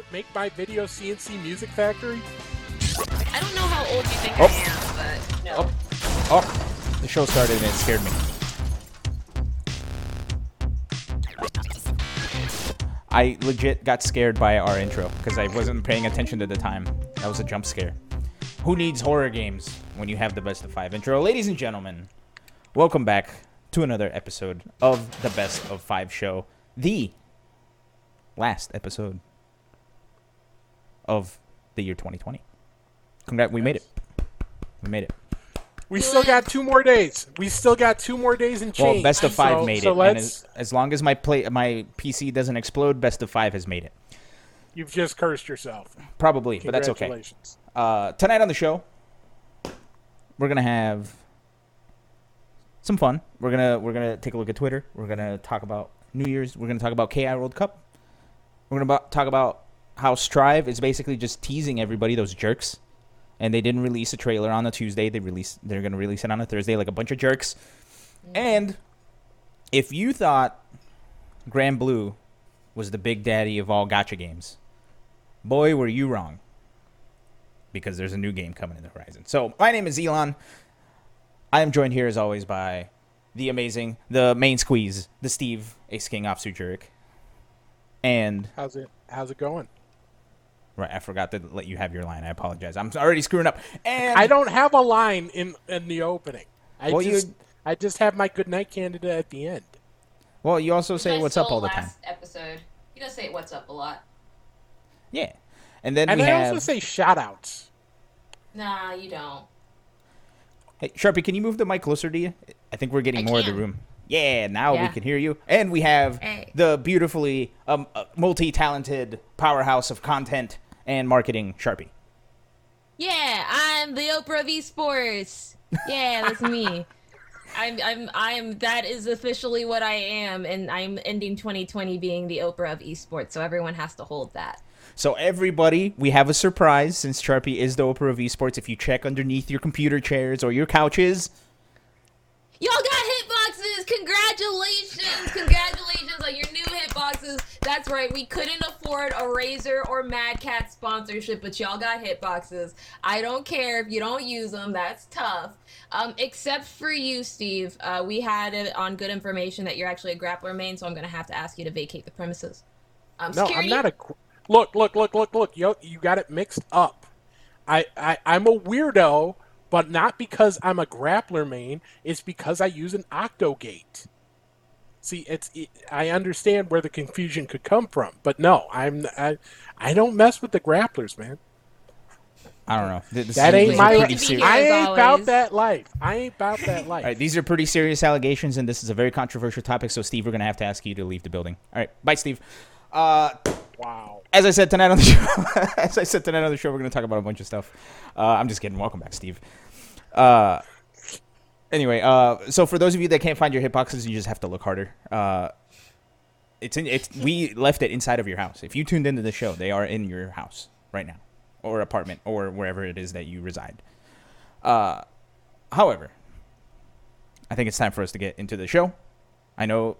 ever make my video CNC Music Factory? I don't know how old you think I am, but no. Oh, the show started and it scared me. I legit got scared by our intro because I wasn't paying attention at the time. That was a jump scare. Who needs horror games when you have the best of five intro? Ladies and gentlemen, welcome back to another episode of the Best of Five show. The last episode of the year 2020. Congrats, we made it. We made it. We still got 2 more days. We still got 2 more days and change. Well, Best of Five made it. And as long as my PC doesn't explode, Best of Five has made it. You've just cursed yourself. Probably, but that's okay. Tonight on the show, we're gonna have some fun. We're gonna take a look at Twitter. We're gonna talk about New Year's. We're gonna talk about KI World Cup. We're gonna talk about how Strive is basically just teasing everybody, those jerks. And they didn't release a trailer on a Tuesday. They're going to release it on a Thursday like a bunch of jerks. And if you thought Granblue was the big daddy of all gacha games, boy, were you wrong. Because there's a new game coming in the horizon. So my name is Elon. I am joined here as always by the amazing, the main squeeze, the Steve, Ace King, Offsuit Jurek. And how's it going? Right, I forgot to let you have your line. I apologize. I'm already screwing up. And I don't have a line in the opening. I just have my goodnight candida at the end. Well, you also say what's up all the time. Last episode, you don't say what's up a lot. Yeah, and then I also say shout outs. Nah, you don't. Hey, Sharpie, can you move the mic closer to you? I think we're getting more of the room. Yeah, now we can hear you. And we have the beautifully multi-talented powerhouse of content and marketing, Sharpie. Yeah, I'm the Oprah of esports. Yeah, that's me. That is officially what I am, and I'm ending 2020 being the Oprah of esports, so everyone has to hold that. So everybody, we have a surprise since Sharpie is the Oprah of esports. If you check underneath your computer chairs or your couches, y'all got hitboxes! Congratulations! Congratulations on your new hitboxes. That's right, we couldn't afford a Razer or Mad Cat sponsorship, but y'all got hitboxes. I don't care if you don't use them, that's tough. Except for you, Steve. We had it on good information that you're actually a grappler main, so I'm going to have to ask you to vacate the premises. No, security... I'm not a... Look. You got it mixed up. I'm a weirdo... But not because I'm a grappler main. It's because I use an Octogate. See, I understand where the confusion could come from. But no, I don't mess with the grapplers, man. I don't know. That ain't my life. I ain't about that life. All right, these are pretty serious allegations, and this is a very controversial topic. So, Steve, we're going to have to ask you to leave the building. All right, bye, Steve. Wow. As I said tonight on the show, we're going to talk about a bunch of stuff. I'm just kidding. Welcome back, Steve. So for those of you that can't find your hitboxes, you just have to look harder. We left it inside of your house. If you tuned into the show, they are in your house right now, or apartment, or wherever it is that you reside. However, I think it's time for us to get into the show. I know.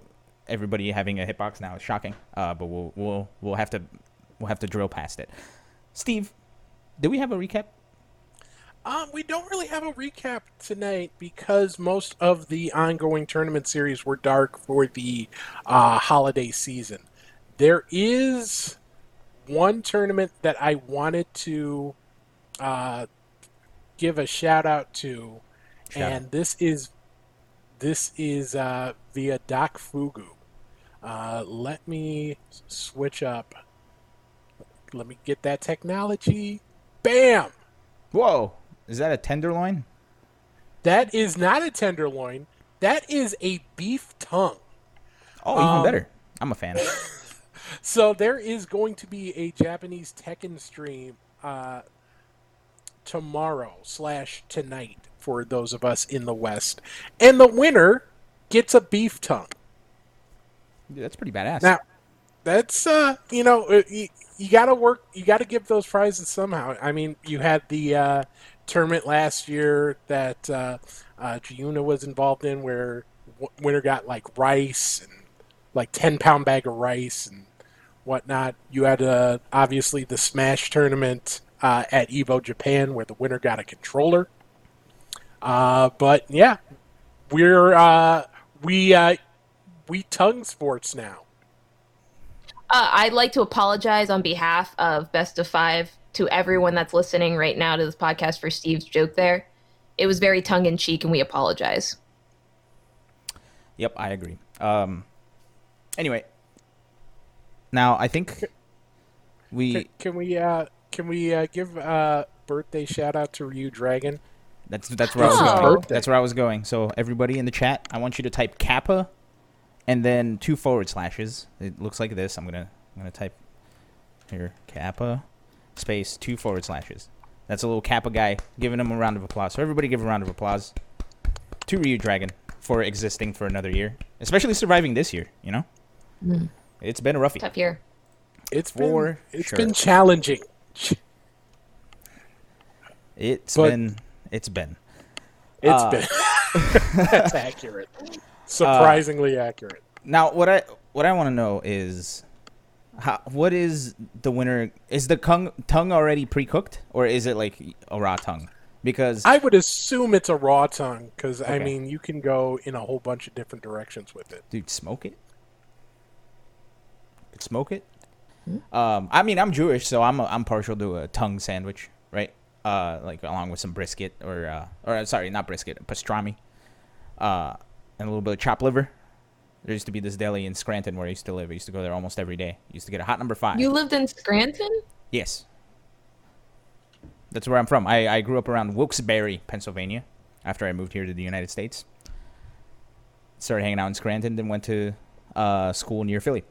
Everybody having a hitbox now is shocking, but we'll have to drill past it. Steve, do we have a recap? We don't really have a recap tonight because most of the ongoing tournament series were dark for the holiday season. There is one tournament that I wanted to give a shout out to, this is via Doc Fugu. Let me switch up. Let me get that technology. Bam! Whoa. Is that a tenderloin? That is not a tenderloin. That is a beef tongue. Oh, even better. I'm a fan. So there is going to be a Japanese Tekken stream tomorrow/tonight for those of us in the West. And the winner gets a beef tongue. Dude, that's pretty badass. Now, that's you got to give those prizes somehow. I mean, you had the tournament last year that Giovanna was involved in, where winner got like rice and like 10-pound bag of rice and whatnot. You had obviously the Smash tournament at EVO Japan where the winner got a controller. But yeah, we tongue sports now. I'd like to apologize on behalf of Best of Five to everyone that's listening right now to this podcast for Steve's joke there. It was very tongue-in-cheek, and we apologize. Yep, I agree. Anyway, now I think we... Can we give a birthday shout-out to Ryu Dragon? That's where I was going. That's where I was going. So everybody in the chat, I want you to type Kappa and then 2 forward slashes. It looks like this. I'm gonna type here Kappa space 2 forward slashes. That's a little Kappa guy giving him a round of applause. So everybody give a round of applause to Ryu Dragon for existing for another year, especially surviving this year. You know, It's been a rough year. Tough year. It's been challenging. It's been. That's accurate. Surprisingly accurate. Now, what I want to know is, what is the winner? Is the tongue already pre-cooked, or is it like a raw tongue? Because I would assume it's a raw tongue, because okay. I mean, you can go in a whole bunch of different directions with it. Dude, smoke it. Hmm? I mean, I'm Jewish, so I'm partial to a tongue sandwich, right? Like along with some brisket pastrami. And a little bit of chopped liver. There used to be this deli in Scranton where I used to live. I used to go there almost every day. I used to get a hot number 5. You lived in Scranton? Yes. That's where I'm from. I grew up around Wilkes-Barre, Pennsylvania, after I moved here to the United States. Started hanging out in Scranton, then went to school near Philly.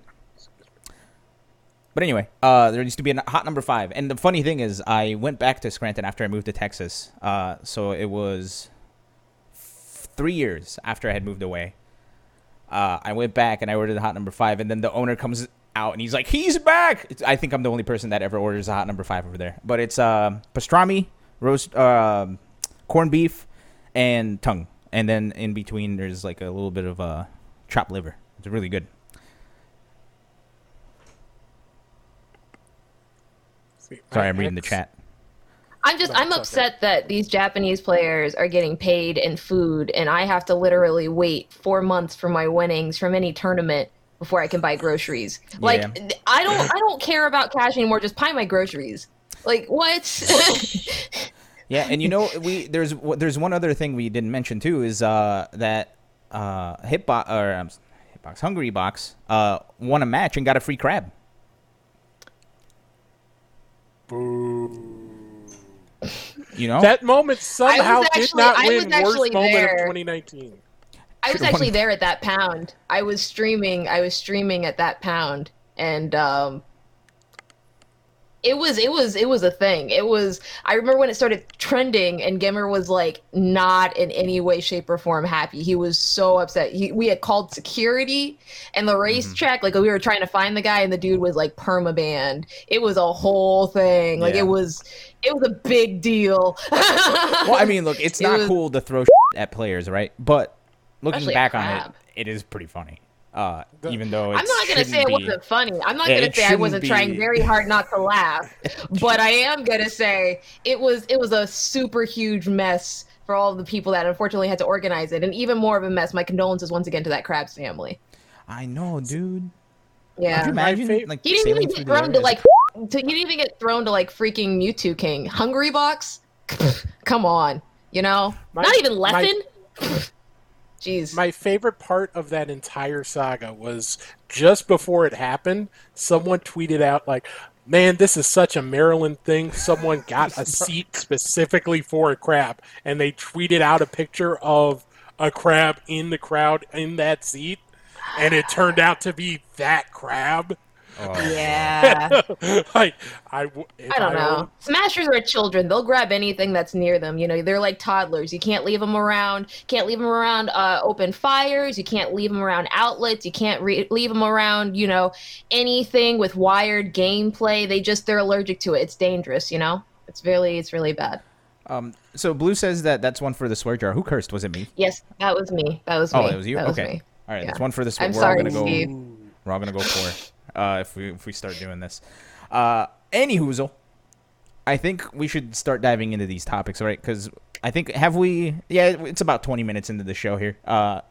But anyway, there used to be a hot number 5. And the funny thing is, I went back to Scranton after I moved to Texas. So it was 3 years after I had moved away. I went back and I ordered the hot number 5, and then the owner comes out and he's like, "He's back!" I think I'm the only person that ever orders a hot number 5 over there. But it's pastrami, roast, corned beef, and tongue. And then in between, there's like a little bit of chopped liver. It's really good. Sorry, I'm reading the chat. I'm upset that these Japanese players are getting paid in food, and I have to literally wait 4 months for my winnings from any tournament before I can buy groceries. Like, yeah. I don't care about cash anymore. Just buy my groceries. Like, what? Yeah, and you know, there's one other thing we didn't mention too is that Hungrybox won a match and got a free crab. Boo. You know? That moment somehow did not win worst moment of 2019. I was actually there at that pound. I was streaming at that pound, and it was a thing. It was. I remember when it started trending, and Gimmer was like not in any way, shape, or form happy. He was so upset. We had called security, and the racetrack, like we were trying to find the guy, and the dude was like permabanned. It was a whole thing. Like it was a big deal. Well, I mean, look, it was cool to throw at players, right? But looking back on it, it is pretty funny. Even though I'm not gonna say it wasn't funny. I'm not gonna say I wasn't trying very hard not to laugh, but I am gonna say it was a super huge mess for all the people that unfortunately had to organize it, and even more of a mess. My condolences once again to that crab's family. I know, dude. Yeah, could you imagine? Like, he didn't even get thrown to like. He didn't even get thrown to like freaking Mewtwo King. Hungrybox, come on, you know, not even Leffen. Jeez. My favorite part of that entire saga was just before it happened, someone tweeted out like, "Man, this is such a Maryland thing. Someone got a seat specifically for a crab." And they tweeted out a picture of a crab in the crowd in that seat. And it turned out to be that crab. Oh. Yeah. I don't know. Smashers are children. They'll grab anything that's near them. You know, they're like toddlers. You can't leave them around. Can't leave them around open fires. You can't leave them around outlets. You can't leave them around, you know, anything with wired gameplay. They're allergic to it. It's dangerous, you know? It's really bad. So Blue says that's one for the swear jar. Who cursed? Was it me? Yes, that was me. Oh, it was you? Okay. All right, that's one for the swear jar. I'm sorry, Steve. We're all going to go for it. if we start doing this. Anywhoozle, I think we should start diving into these topics, right? Because I think it's about 20 minutes into the show here.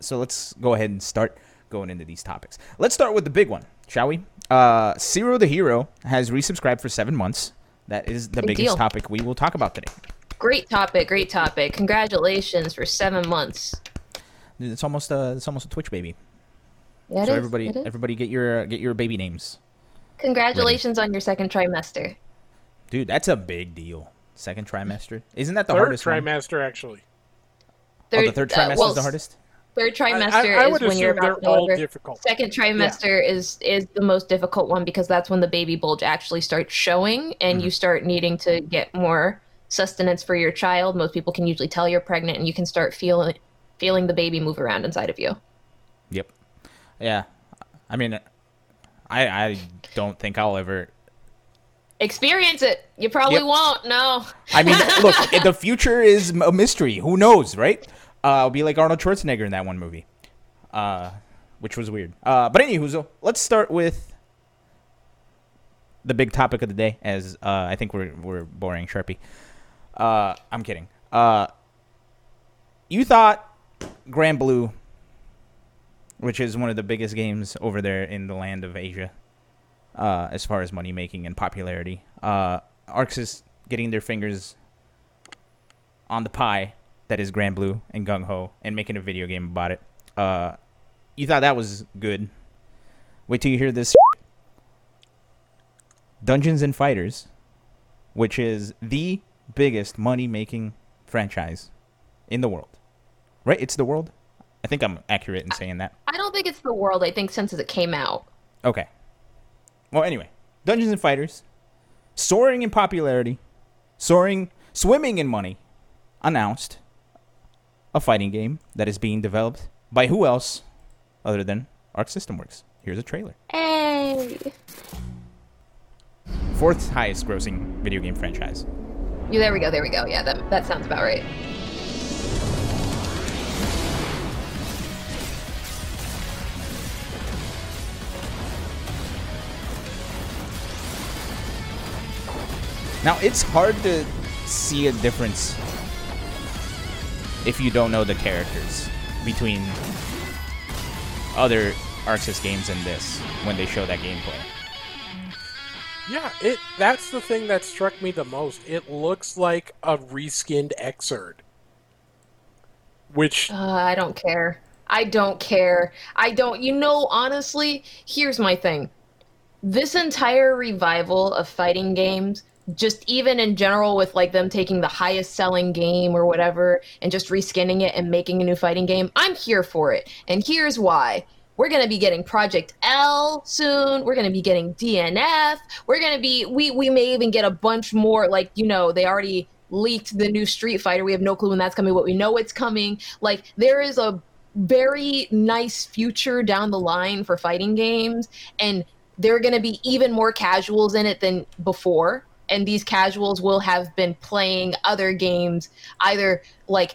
So let's go ahead and start going into these topics. Let's start with the big one, shall we? Zero the Hero has resubscribed for 7 months. That is the biggest topic we will talk about today. Great topic. Congratulations for 7 months. Dude, it's almost a Twitch baby. Yeah, so everybody get your baby names. Congratulations on your second trimester. Dude, that's a big deal. Second trimester? Isn't that the hardest one? Third trimester, actually. The third trimester is the hardest? Third trimester is when you're about to deliver. Second trimester is the most difficult one because that's when the baby bulge actually starts showing and you start needing to get more sustenance for your child. Most people can usually tell you're pregnant and you can start feeling the baby move around inside of you. Yep. Yeah. I mean, I don't think I'll ever experience it. You probably won't. No. I mean, look, the future is a mystery. Who knows, right? I'll be like Arnold Schwarzenegger in that one movie, which was weird. But anywho, let's start with the big topic of the day, as I think we're boring Sharpie. I'm kidding. You thought Granblue, which is one of the biggest games over there in the land of Asia, as far as money making and popularity, Arx is getting their fingers on the pie that is Granblue and Gung Ho and making a video game about it. You thought that was good. Wait till you hear this. Dungeons and Fighters, which is the biggest money-making franchise in the world. Right? It's the world? I think I'm accurate in saying that. I don't think it's the world. I think since it came out. Okay. Well, anyway. Dungeons and Fighters. Soaring in popularity. Swimming in money. Announced a fighting game that is being developed by who else other than Arc System Works. Here's a trailer. Hey! Fourth highest grossing video game franchise. Yeah, there we go. Yeah, that sounds about right. Now, it's hard to see a difference if you don't know the characters between other Arxis games and this when they show that gameplay. Yeah, that's the thing that struck me the most. It looks like a reskinned Xrd. Which... I don't care. You know, honestly, here's my thing. This entire revival of fighting games, just even in general with like them taking the highest selling game or whatever and just reskinning it and making a new fighting game, I'm here for it. And here's why. We're going to be getting Project L soon. We're going to be getting DNF. We're going to be, we may even get a bunch more, like, you know, they already leaked the new Street Fighter. We have no clue when that's coming, but we know it's coming. Like, there is a very nice future down the line for fighting games, and there are going to be even more casuals in it than before. And these casuals will have been playing other games either, like,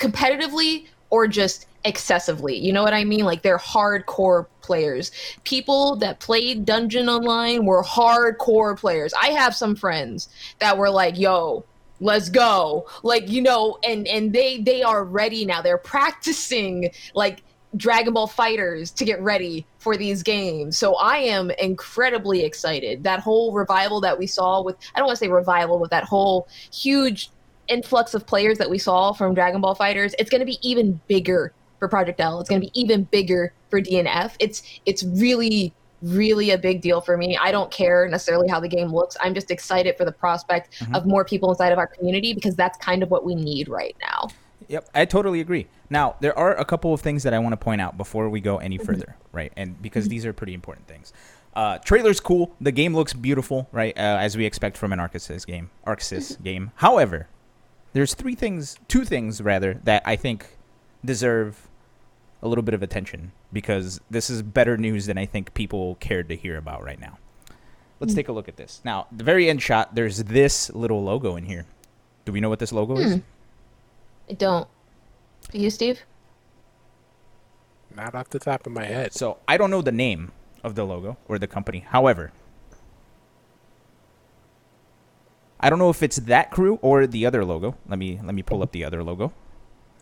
competitively or just excessively. You know what I mean? Like, they're hardcore players. People that played Dungeon Online were hardcore players. I have some friends that were like, yo, let's go. Like, you know, and they are ready now. They're practicing, like, Dragon Ball FighterZ to get ready for these games. So I am incredibly excited. That whole revival that we saw with, I don't want to say revival, but that whole huge influx of players that we saw from Dragon Ball FighterZ, it's going to be even bigger for Project L. It's going to be even bigger for DNF. It's really, really a big deal for me. I don't care necessarily how the game looks. I'm just excited for the prospect of more people inside of our community because that's kind of what we need right now. Yep, I totally agree. Now, there are a couple of things that I want to point out before we go any further, right? And because these are pretty important things. Trailer's cool. The game looks beautiful, right? As we expect from an Arc Sys game. However, there's two things, that I think deserve a little bit of attention because this is better news than I think people cared to hear about right now. Let's take a look at this. Now, the very end shot, there's this little logo in here. Do we know what this logo is? I don't. Do you, Steve? Not off the top of my head. So I don't know the name of the logo or the company. However, I don't know if it's that crew or the other logo. Let me pull up the other logo.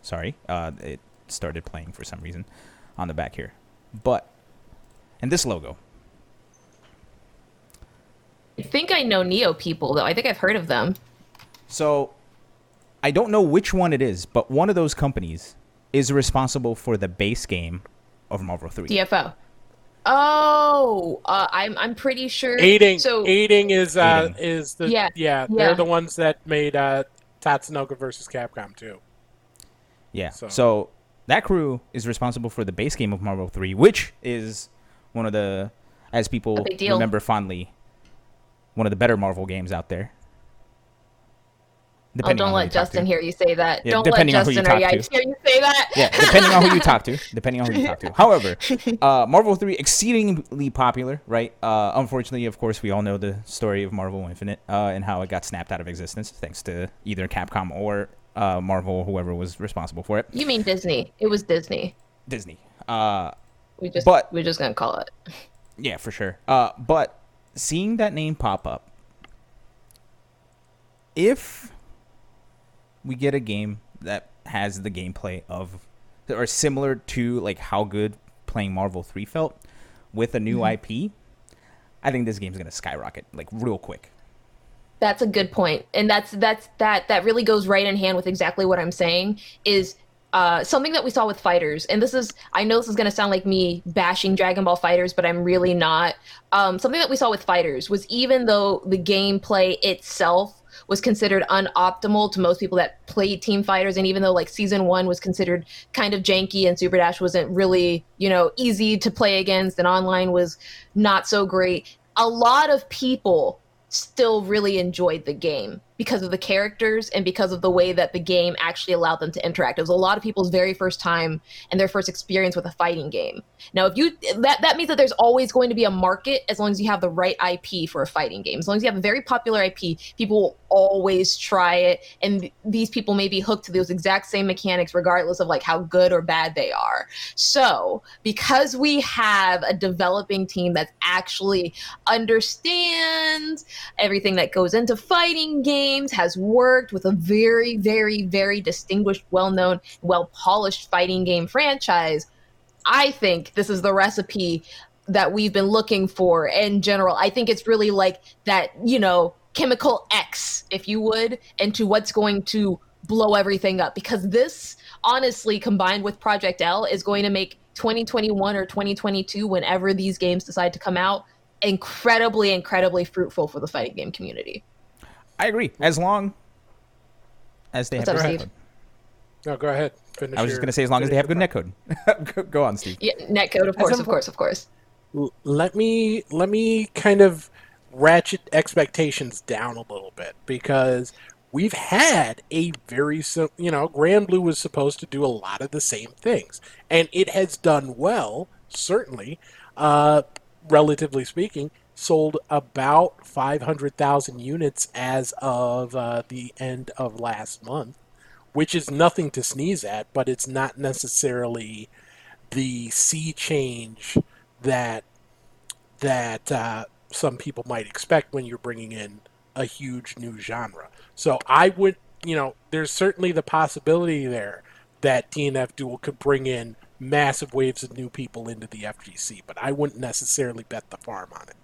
Sorry, it started playing for some reason on the back here. But, and this logo. I think I know Neo people, though. I think I've heard of them. So, I don't know which one it is, but one of those companies is responsible for the base game of Marvel 3. DFO. Oh, I'm pretty sure. Aiding, so, Aiding. Is the yeah they're the ones that made Tatsunoko versus Capcom 2. Yeah, so that crew is responsible for the base game of Marvel 3, which is one of the, as people remember fondly, one of the better Marvel games out there. Oh, don't let Justin hear you say that. Yeah, don't let Justin or Yikes hear you say that. Yeah, depending on who you talk to. Depending on who you talk to. However, Marvel 3, exceedingly popular, right? Unfortunately, of course, we all know the story of Marvel Infinite and how it got snapped out of existence thanks to either Capcom or Marvel, whoever was responsible for it. You mean Disney. It was Disney. Disney. We're just going to call it. Yeah, for sure. But seeing that name pop up, if we get a game that has the gameplay of, or similar to, like how good playing Marvel 3 felt with a new IP, I think this game's going to skyrocket like real quick. That's a good point. And that really goes right in hand with exactly what I'm saying is something that we saw with fighters. And this is, I know this is going to sound like me bashing Dragon Ball FighterZ, but I'm really not. Something that we saw with fighters was even though the gameplay itself was considered unoptimal to most people that played Team Fighters, and even though like season 1 was considered kind of janky and Super Dash wasn't really, easy to play against and online was not so great, a lot of people still really enjoyed the game because of the characters and because of the way that the game actually allowed them to interact. It was a lot of people's very first time and their first experience with a fighting game. Now, if you that means that there's always going to be a market as long as you have the right IP for a fighting game. As long as you have a very popular IP, people will always try it, and these people may be hooked to those exact same mechanics regardless of like how good or bad they are. So, because we have a developing team that actually understands everything that goes into fighting games, has worked with a very, very, very distinguished, well-known, well-polished fighting game franchise, I think this is the recipe that we've been looking for in general. I think it's really like that, chemical X, if you would, into what's going to blow everything up. Because this, honestly, combined with Project L, is going to make 2021 or 2022, whenever these games decide to come out, incredibly, incredibly fruitful for the fighting game community. I agree. As long as they have good netcode. No, go ahead. Finish. I was just going to say as long as they have good netcode. Go on, Steve. Yeah, netcode, of course. Let me kind of ratchet expectations down a little bit, because we've had a very, Granblue was supposed to do a lot of the same things, and it has done well, certainly, relatively speaking, sold about 500,000 units as of the end of last month, which is nothing to sneeze at, but it's not necessarily the sea change that some people might expect when you're bringing in a huge new genre. So I would, there's certainly the possibility there that DNF Duel could bring in massive waves of new people into the FGC, but I wouldn't necessarily bet the farm on it.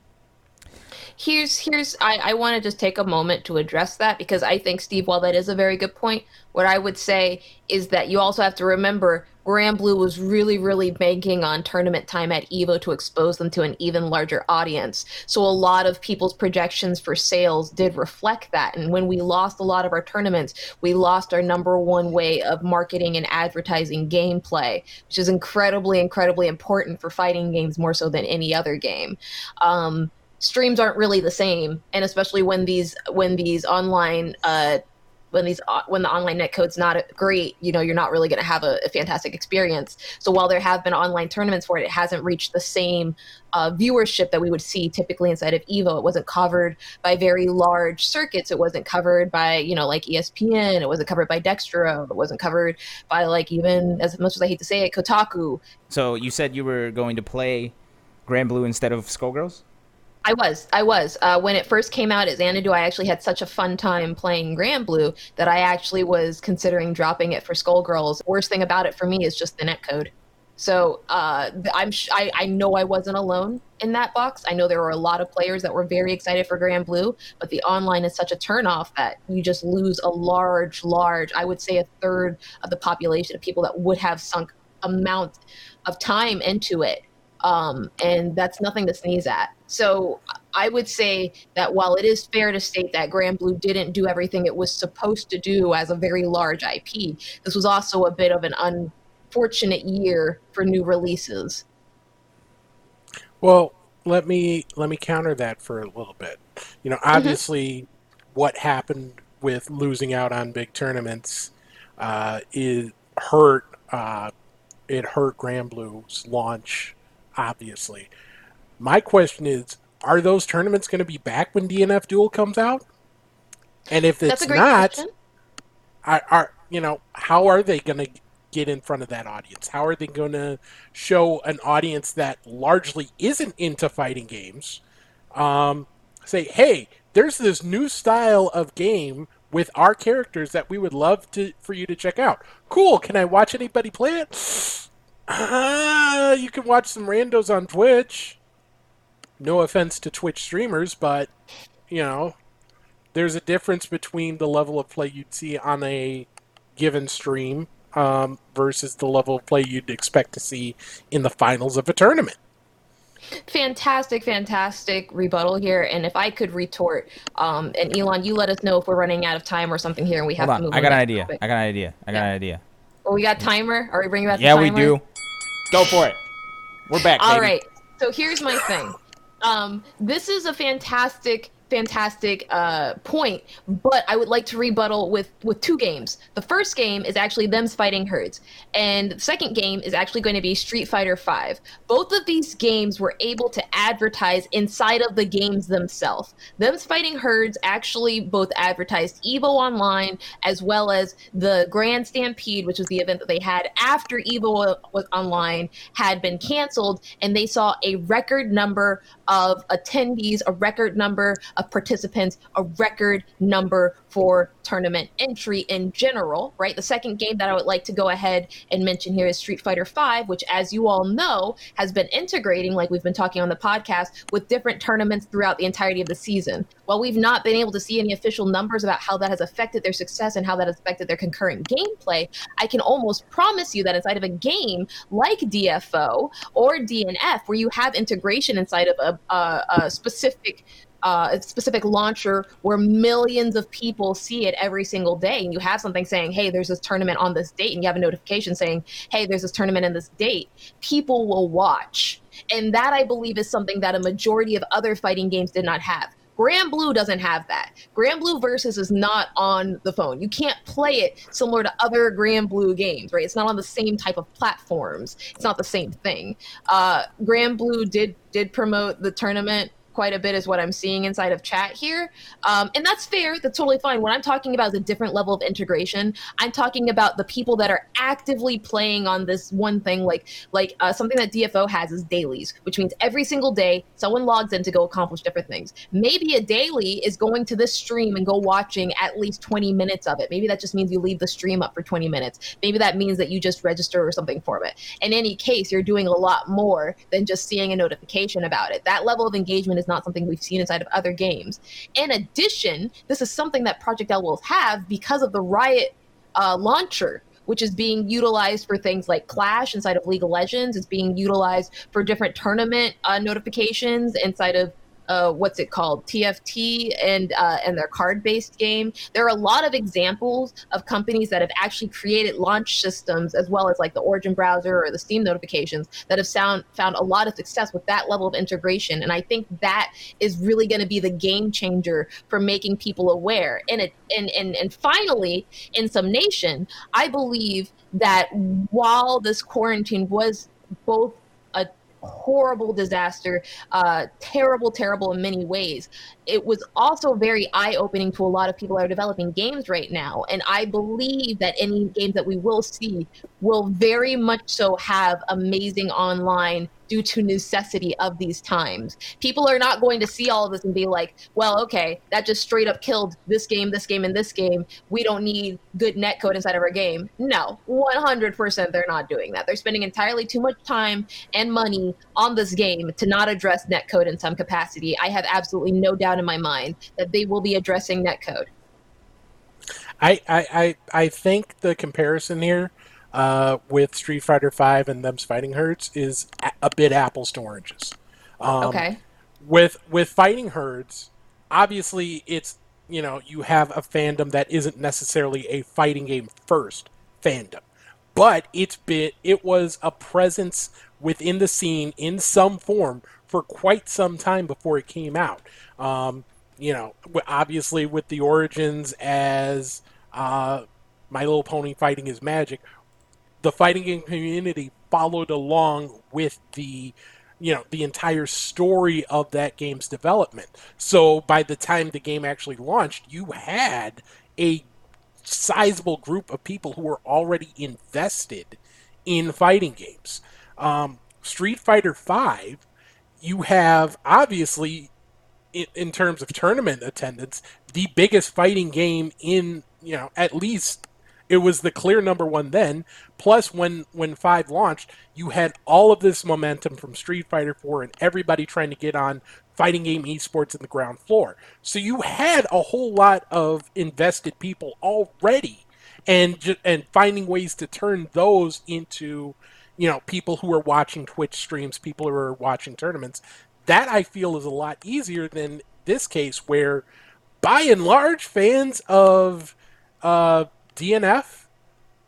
I want to just take a moment to address that, because I think, Steve, while that is a very good point, what I would say is that you also have to remember Granblue was really, really banking on tournament time at EVO to expose them to an even larger audience. So a lot of people's projections for sales did reflect that. And when we lost a lot of our tournaments, we lost our number one way of marketing and advertising gameplay, which is incredibly, incredibly important for fighting games more so than any other game. Streams aren't really the same, and especially when the online netcode's not great, you're not really going to have a fantastic experience. So while there have been online tournaments for it, it hasn't reached the same viewership that we would see typically inside of EVO. It wasn't covered by very large circuits. It wasn't covered by ESPN. It wasn't covered by Dextro. It wasn't covered by even, as much as I hate to say it, Kotaku. So you said you were going to play Granblue instead of Skullgirls? I was. When it first came out as Xanadu, I actually had such a fun time playing Granblue that I actually was considering dropping it for Skullgirls. Worst thing about it for me is just the netcode. So I know I wasn't alone in that box. I know there were a lot of players that were very excited for Granblue, but the online is such a turnoff that you just lose a large, I would say a third of the population of people that would have sunk amount of time into it. And that's nothing to sneeze at. So I would say that while it is fair to state that Granblue didn't do everything it was supposed to do as a very large IP, this was also a bit of an unfortunate year for new releases. Well, let me counter that for a little bit. You know, obviously, what happened with losing out on big tournaments it hurt Granblue's launch. Obviously, my question is: are those tournaments going to be back when DNF Duel comes out? And if it's not, how are they going to get in front of that audience? How are they going to show an audience that largely isn't into fighting games? Say, hey, there's this new style of game with our characters that we would love for you to check out. Cool. Can I watch anybody play it? You can watch some randos on Twitch. No offense to Twitch streamers, but, you know, there's a difference between the level of play you'd see on a given stream versus the level of play you'd expect to see in the finals of a tournament. Fantastic rebuttal here. And if I could retort, and Elon, you let us know if we're running out of time or something here and we have to move on. I got an idea. Well, we got timer. Are we bringing back the timer? Yeah, we do. Go for it. We're back, baby. All right. So here's my thing. This is a fantastic point, but I would like to rebuttal with two games. The first game is actually Them's Fighting Herds, and the second game is actually going to be Street Fighter V. Both of these games were able to advertise inside of the games themselves. Them's Fighting Herds actually both advertised EVO Online as well as the Grand Stampede, which was the event that they had after EVO was online had been canceled, and they saw a record number of attendees, a record number of participants, a record number for tournament entry in general, right? The second game that I would like to go ahead and mention here is Street Fighter V, which, as you all know, has been integrating, like we've been talking on the podcast, with different tournaments throughout the entirety of the season. While we've not been able to see any official numbers about how that has affected their success and how that has affected their concurrent gameplay, I can almost promise you that inside of a game like DFO or DNF, where you have integration inside of a specific launcher where millions of people see it every single day, and you have something saying, hey, there's this tournament on this date, and you have a notification saying, hey, there's this tournament in this date, people will watch. And that, I believe, is something that a majority of other fighting games did not have. Granblue doesn't have that. Granblue Versus is not on the phone. You can't play it similar to other Granblue games, right? It's not on the same type of platforms. It's not the same thing. Granblue did promote the tournament quite a bit, is what I'm seeing inside of chat here. And that's fair. That's totally fine. What I'm talking about is a different level of integration. I'm talking about the people that are actively playing on this one thing, like something that DFO has is dailies, which means every single day someone logs in to go accomplish different things. Maybe a daily is going to this stream and go watching at least 20 minutes of it. Maybe that just means you leave the stream up for 20 minutes. Maybe that means that you just register or something for it. In any case, you're doing a lot more than just seeing a notification about it. That level of engagement is not something we've seen inside of other games. In addition, this is something that Project L will have because of the Riot launcher, which is being utilized for things like Clash inside of League of Legends. It's being utilized for different tournament notifications inside of TFT and their card-based game. There are a lot of examples of companies that have actually created launch systems, as well as like the Origin browser or the Steam notifications, that have found a lot of success with that level of integration. And I think that is really going to be the game changer for making people aware. And finally, in SumNation, I believe that while this quarantine was both a horrible disaster, terrible in many ways, it was also very eye-opening to a lot of people that are developing games right now. And I believe that any games that we will see will very much so have amazing online due to necessity of these times. People are not going to see all of this and be like, well, okay, that just straight up killed this game, and this game. We don't need good netcode inside of our game. No, 100% they're not doing that. They're spending entirely too much time and money on this game to not address netcode in some capacity. I have absolutely no doubt in my mind that they will be addressing netcode. I think the comparison here with Street Fighter V and Them's Fighting Herds is a bit apples to oranges. Okay. With Fighting Herds, obviously it's, you know, you have a fandom that isn't necessarily a fighting game first fandom, but it was a presence within the scene in some form for quite some time before it came out. You know, obviously with the origins as My Little Pony Fighting is Magic, the fighting game community followed along with the, you know, the entire story of that game's development. So by the time the game actually launched, you had a sizable group of people who were already invested in fighting games. Street Fighter V, you have obviously, in terms of tournament attendance, the biggest fighting game in, you know, at least... It was the clear number one then. Plus, when 5 launched, you had all of this momentum from Street Fighter 4 and everybody trying to get on fighting game esports in the ground floor. So you had a whole lot of invested people already, and finding ways to turn those into, you know, people who are watching Twitch streams, people who are watching tournaments. That, I feel, is a lot easier than this case where, by and large, fans of... DNF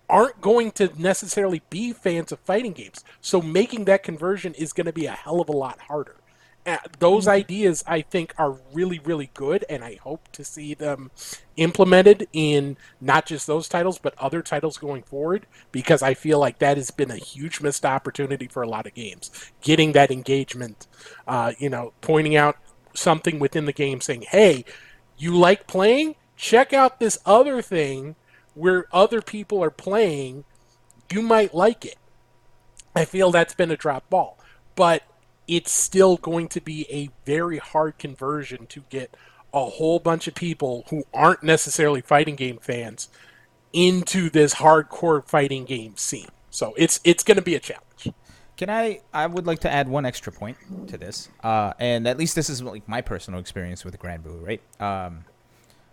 aren't going to necessarily be fans of fighting games. So making that conversion is going to be a hell of a lot harder. Those ideas, I think, are really, really good, and I hope to see them implemented in not just those titles, but other titles going forward, because I feel like that has been a huge missed opportunity for a lot of games. Getting that engagement, you know, pointing out something within the game saying, hey, you like playing? Check out this other thing where other people are playing, you might like it. I feel that's been a drop ball, but it's still going to be a very hard conversion to get a whole bunch of people who aren't necessarily fighting game fans into this hardcore fighting game scene. So it's going to be a challenge. Can I would like to add one extra point to this, and at least this is like my personal experience with Granblue, right?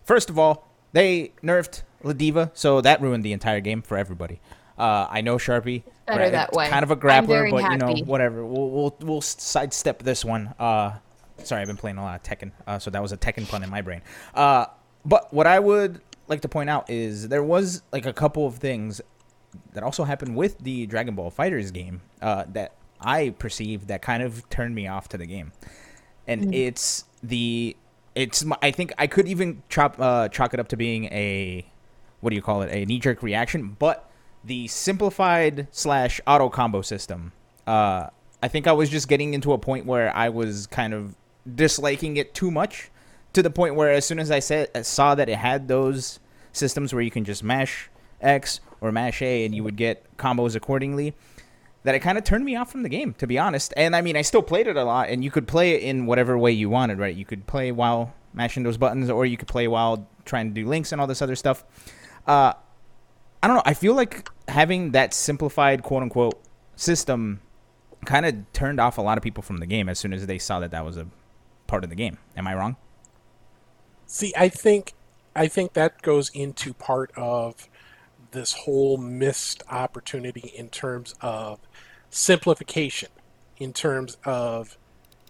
First of all, they nerfed La Diva, so that ruined the entire game for everybody. I know Sharpie, better that way. Kind of a grappler, but happy. You know, whatever. We'll sidestep this one. Sorry, I've been playing a lot of Tekken, so that was a Tekken pun in my brain. But what I would like to point out is there was like a couple of things that also happened with the Dragon Ball FighterZ game that I perceived that kind of turned me off to the game, and I think I could even chalk it up to being a, what do you call it, a knee-jerk reaction, but the simplified / auto combo system, I think I was just getting into a point where I was kind of disliking it too much, to the point where as soon as I saw that it had those systems where you can just mash X or mash A and you would get combos accordingly, that it kind of turned me off from the game, to be honest. And, I mean, I still played it a lot, and you could play it in whatever way you wanted, right? You could play while mashing those buttons, or you could play while trying to do links and all this other stuff. I don't know. I feel like having that simplified, quote-unquote, system kind of turned off a lot of people from the game as soon as they saw that that was a part of the game. Am I wrong? See, I think that goes into part of this whole missed opportunity in terms of simplification, in terms of,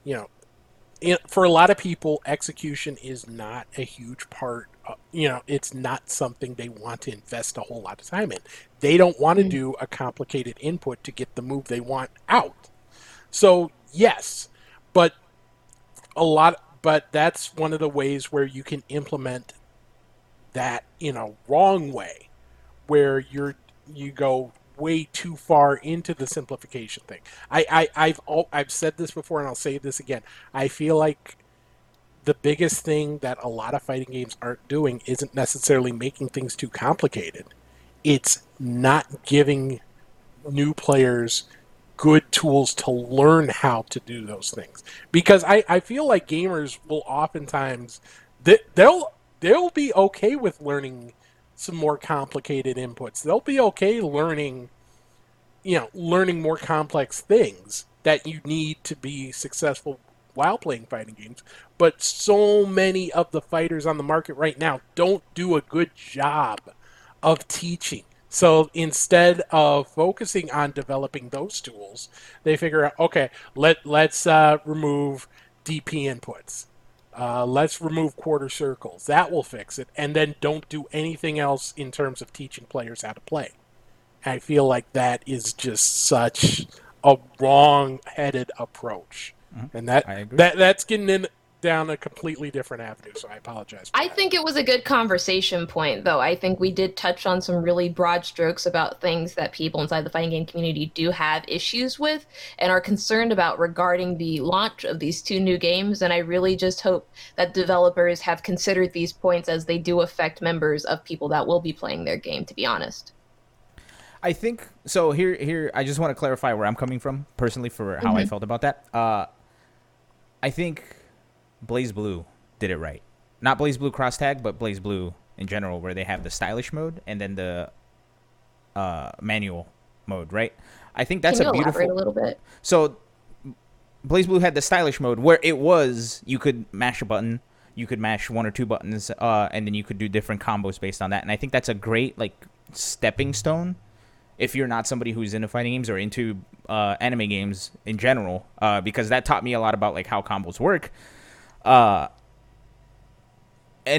you know, for a lot of people, execution is not a huge part of, you know, it's not something they want to invest a whole lot of time in. They don't want to do a complicated input to get the move they want out. So yes, but that's one of the ways where you can implement that in a wrong way, where you go way too far into the simplification thing. I've said this before and I'll say this again. I feel like the biggest thing that a lot of fighting games aren't doing isn't necessarily making things too complicated. It's not giving new players good tools to learn how to do those things. Because I feel like gamers will oftentimes, they'll be okay with learning some more complicated inputs. They'll be okay learning, you know, learning more complex things that you need to be successful while playing fighting games. But so many of the fighters on the market right now don't do a good job of teaching. So instead of focusing on developing those tools, they figure out, okay, let's remove DP inputs. Let's remove quarter circles. That will fix it. And then don't do anything else in terms of teaching players how to play. I feel like that is just such a wrong-headed approach. Mm-hmm. And that's getting in down a completely different avenue, so I apologize for that. Think it was a good conversation point, though. I think we did touch on some really broad strokes about things that people inside the fighting game community do have issues with and are concerned about regarding the launch of these two new games, and I really just hope that developers have considered these points as they do affect members of people that will be playing their game, to be honest. I think, so here, I just want to clarify where I'm coming from, personally, for how I felt about that. I think BlazBlue did it right. Not BlazBlue Crosstag, but BlazBlue in general, where they have the stylish mode and then the manual mode, right? I think that's a beautiful... Can you elaborate a little bit? So, BlazBlue had the stylish mode, where it was, you could mash a button, you could mash one or two buttons, and then you could do different combos based on that. And I think that's a great, like, stepping stone. If you're not somebody who's into fighting games or into anime games in general, because that taught me a lot about like how combos work, and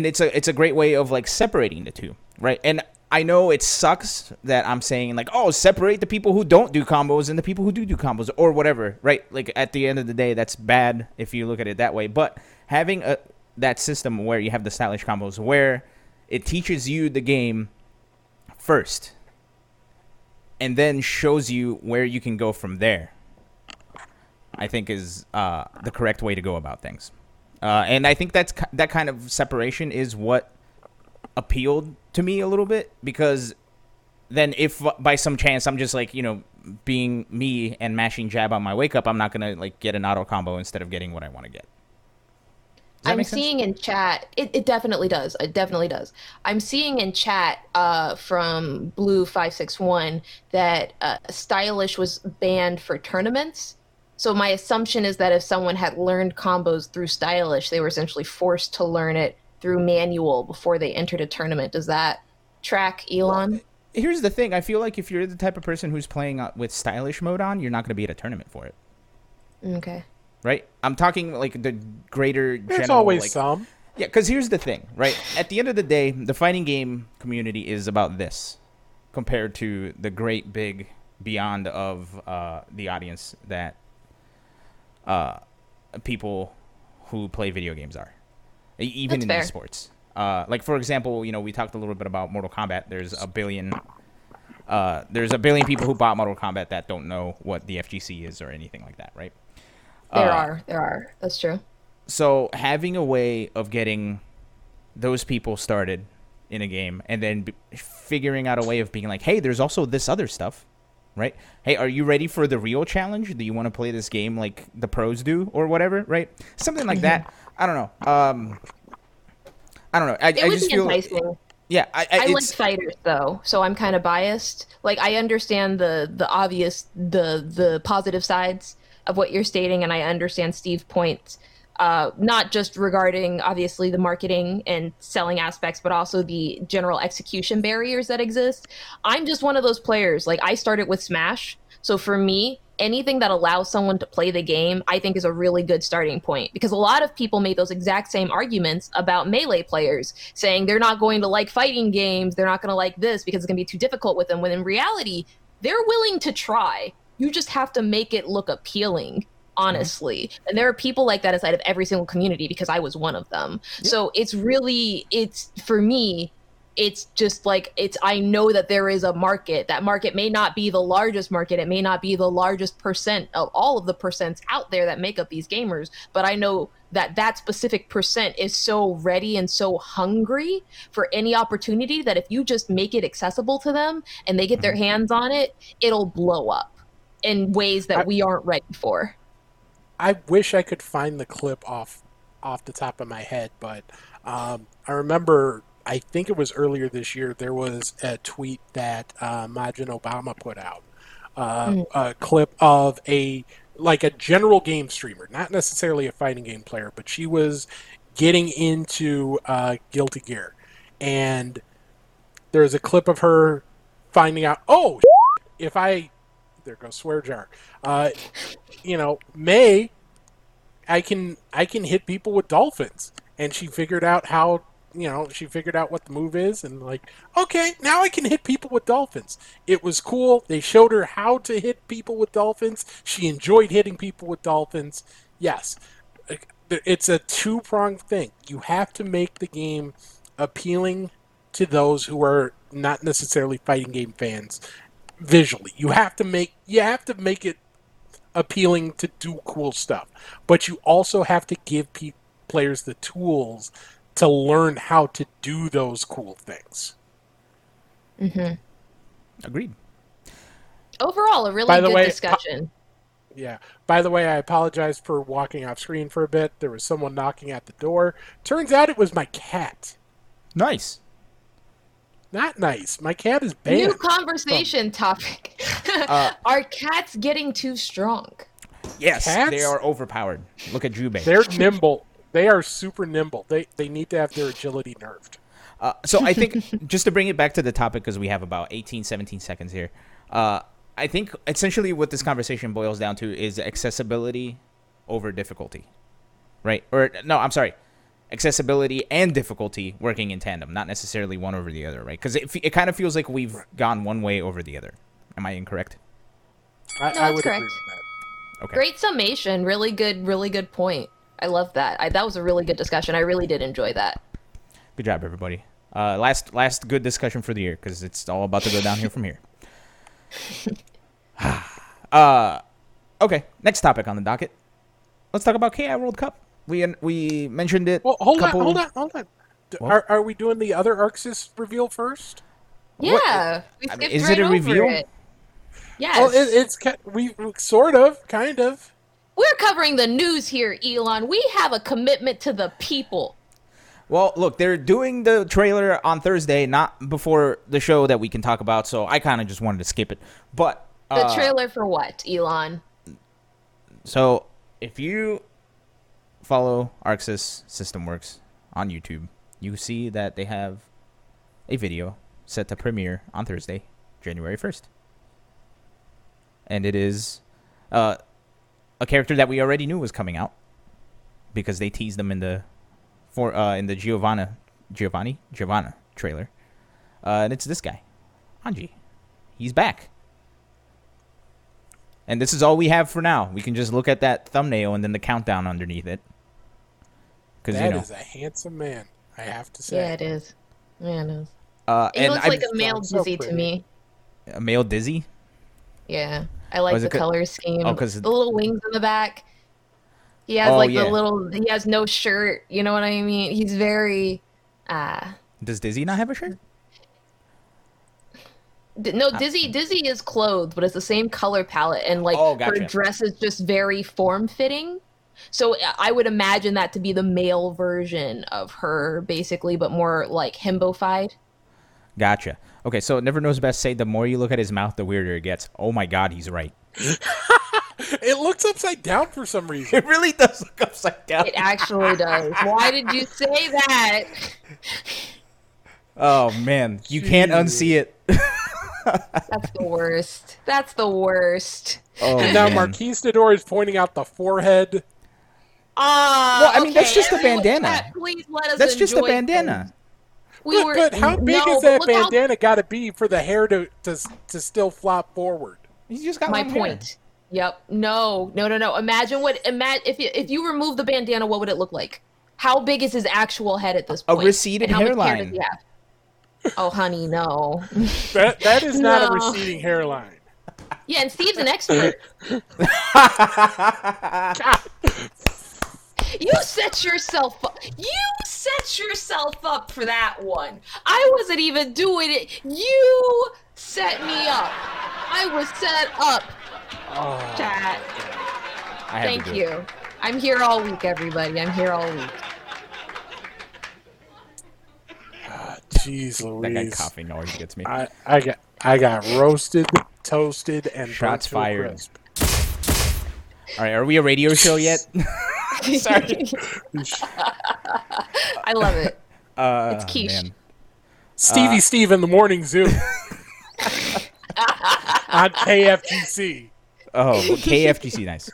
it's a great way of like separating the two, right? And I know it sucks that I'm saying like, oh, separate the people who don't do combos and the people who do combos or whatever, right? Like at the end of the day, that's bad if you look at it that way. But having that system where you have the stylish combos, where it teaches you the game first, and then shows you where you can go from there, I think is the correct way to go about things. And I think that kind of separation is what appealed to me a little bit, because then if by some chance I'm just like, you know, being me and mashing jab on my wake up, I'm not going to like get an auto combo instead of getting what I want to get. I'm seeing in chat, it definitely does. It definitely does. I'm seeing in chat from Blue561 that stylish was banned for tournaments. So my assumption is that if someone had learned combos through stylish, they were essentially forced to learn it through manual before they entered a tournament. Does that track, Elon? Well, here's the thing. I feel like if you're the type of person who's playing with stylish mode on, you're not going to be at a tournament for it. Okay. Right? I'm talking like the greater general. There's always like, some. Yeah, because here's the thing, right? At the end of the day, the fighting game community is about this compared to the great big beyond of the audience that people who play video games are, even That's in esports. Like, for example, you know, we talked a little bit about Mortal Kombat. There's a billion people who bought Mortal Kombat that don't know what the FGC is or anything like that, right? There are. That's true. So having a way of getting those people started in a game and then figuring out a way of being like, hey, there's also this other stuff, right? Hey, are you ready for the real challenge? Do you want to play this game like the pros do or whatever, right? Something like that. I don't know. I don't know. It would be enticing. Yeah, I like fighters though, so I'm kind of biased. Like I understand the obvious, the positive sides of what you're stating, and I understand Steve's points, not just regarding obviously the marketing and selling aspects, but also the general execution barriers that exist. I'm just one of those players. Like I started with Smash, so for me, anything that allows someone to play the game, I think is a really good starting point, because a lot of people made those exact same arguments about Melee players, saying they're not going to like fighting games, they're not going to like this because it's going to be too difficult with them, when in reality, they're willing to try. You just have to make it look appealing, honestly. Mm-hmm. And there are people like that inside of every single community, because I was one of them. Yeah. So it's really, for me, it's just like, it's, I know that there is a market. That market may not be the largest market. It may not be the largest percent of all of the percents out there that make up these gamers. But I know that that specific percent is so ready and so hungry for any opportunity that if you just make it accessible to them and they get their hands on it, it'll blow up in ways that we aren't ready for. I wish I could find the clip off the top of my head, but I remember, I think it was earlier this year, there was a tweet that Majin Obama put out, a clip of a general game streamer, not necessarily a fighting game player, but she was getting into Guilty Gear, and there's a clip of her finding out, oh, if I, there goes swear jar, I can hit people with dolphins, and she figured out how. You know, she figured out what the move is and like, okay, now I can hit people with dolphins. It was cool. They showed her how to hit people with dolphins. She enjoyed hitting people with dolphins. Yes. It's a two-pronged thing. You have to make the game appealing to those who are not necessarily fighting game fans visually. You have to make it appealing to do cool stuff. But you also have to give players the tools to learn how to do those cool things. Mm-hmm. Agreed. Overall, a really good discussion. Yeah. By the way, I apologize for walking off screen for a bit. There was someone knocking at the door. Turns out it was my cat. Nice. Not nice. My cat is banned. New conversation topic. Are cats getting too strong? Yes, cats? They are overpowered. Look at Jubei. They're nimble. They are super nimble. They need to have their agility nerfed. So I think, just to bring it back to the topic, because we have about 18, 17 seconds here, I think essentially what this conversation boils down to is accessibility over difficulty, right? Or no, I'm sorry. Accessibility and difficulty working in tandem, not necessarily one over the other, right? Because it kind of feels like we've gone one way over the other. Am I incorrect? No, I would correct. Agree with that. Okay. Great summation. Really good point. I love that. That was a really good discussion. I really did enjoy that. Good job, everybody. Last good discussion for the year, because it's all about to go down here from here. Okay, next topic on the docket. Let's talk about KI World Cup. We mentioned it. Well, hold on. Are we doing the other Arxis reveal first? Yeah. Is it a reveal? Yes. Well, it's we sort of, kind of. We're covering the news here, Elon. We have a commitment to the people. Well, look, they're doing the trailer on Thursday, not before the show that we can talk about, so I kind of just wanted to skip it. But the trailer for what, Elon? So if you follow Arxis System Works on YouTube, you see that they have a video set to premiere on Thursday, January 1st. And it is... a character that we already knew was coming out because they teased them in the Giovanna trailer, and it's this guy, Anji. He's back, and this is all we have for now. We can just look at that thumbnail and then the countdown underneath it. That is a handsome man, I have to say. Yeah, it is. Yeah, it is. It looks like a male Dizzy to me. A male Dizzy? Yeah. I like the color scheme. Oh, the little wings in the back. He has he has no shirt. You know what I mean? He's very. Does Dizzy not have a shirt? No, Dizzy is clothed, but it's the same color palette, and gotcha. Her dress is just very form fitting. So I would imagine that to be the male version of her, basically, but more like himbo-fied. Gotcha. Okay, so Never Knows Best say the more you look at his mouth, the weirder it gets. Oh my God, he's right. It looks upside down for some reason. It really does look upside down. It actually does. Why did you say that? Oh man, you can't unsee it. That's the worst. Oh, and now Marquistador is pointing out the forehead. That's just a bandana. Please let us. That's just a bandana. But how big is that bandana got to be for the hair to still flop forward? You just got my point. Hair. Yep. No. Imagine if you remove the bandana, what would it look like? How big is his actual head at this point? A receded hairline. Hair Oh, honey, no. That is not a receding hairline. Yeah, and Steve's an expert. You set yourself up for that one. I wasn't even doing it. You set me up. I was set up. Oh, Chat. Thank you. It. I'm here all week, everybody. I'm here all week. Jeez Louise. That coughing noise gets me. I got roasted, toasted, and shots fired. Crisp. All right, are we a radio show yet? Sorry. I love it. It's quiche. Man. Steve in the morning zoo. On KFTC. Oh, KFTC, nice.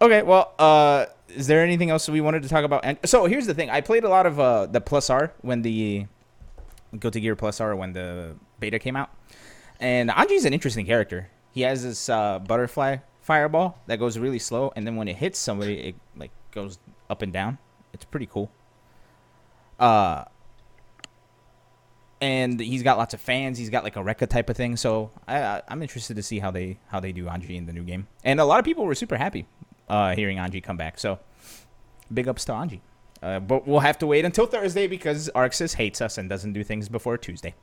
Okay, well, is there anything else we wanted to talk about? And so here's the thing. I played a lot of the Plus R when the Guilty Gear Plus R when the beta came out. And Anji's an interesting character. He has this butterfly fireball that goes really slow, and then when it hits somebody, it like goes up and down. It's pretty cool. And he's got lots of fans. He's got like a Rekka type of thing. So I'm interested to see how they do Anji in the new game. And a lot of people were super happy hearing Anji come back. So big ups to Anji. But we'll have to wait until Thursday because Arxis hates us and doesn't do things before Tuesday.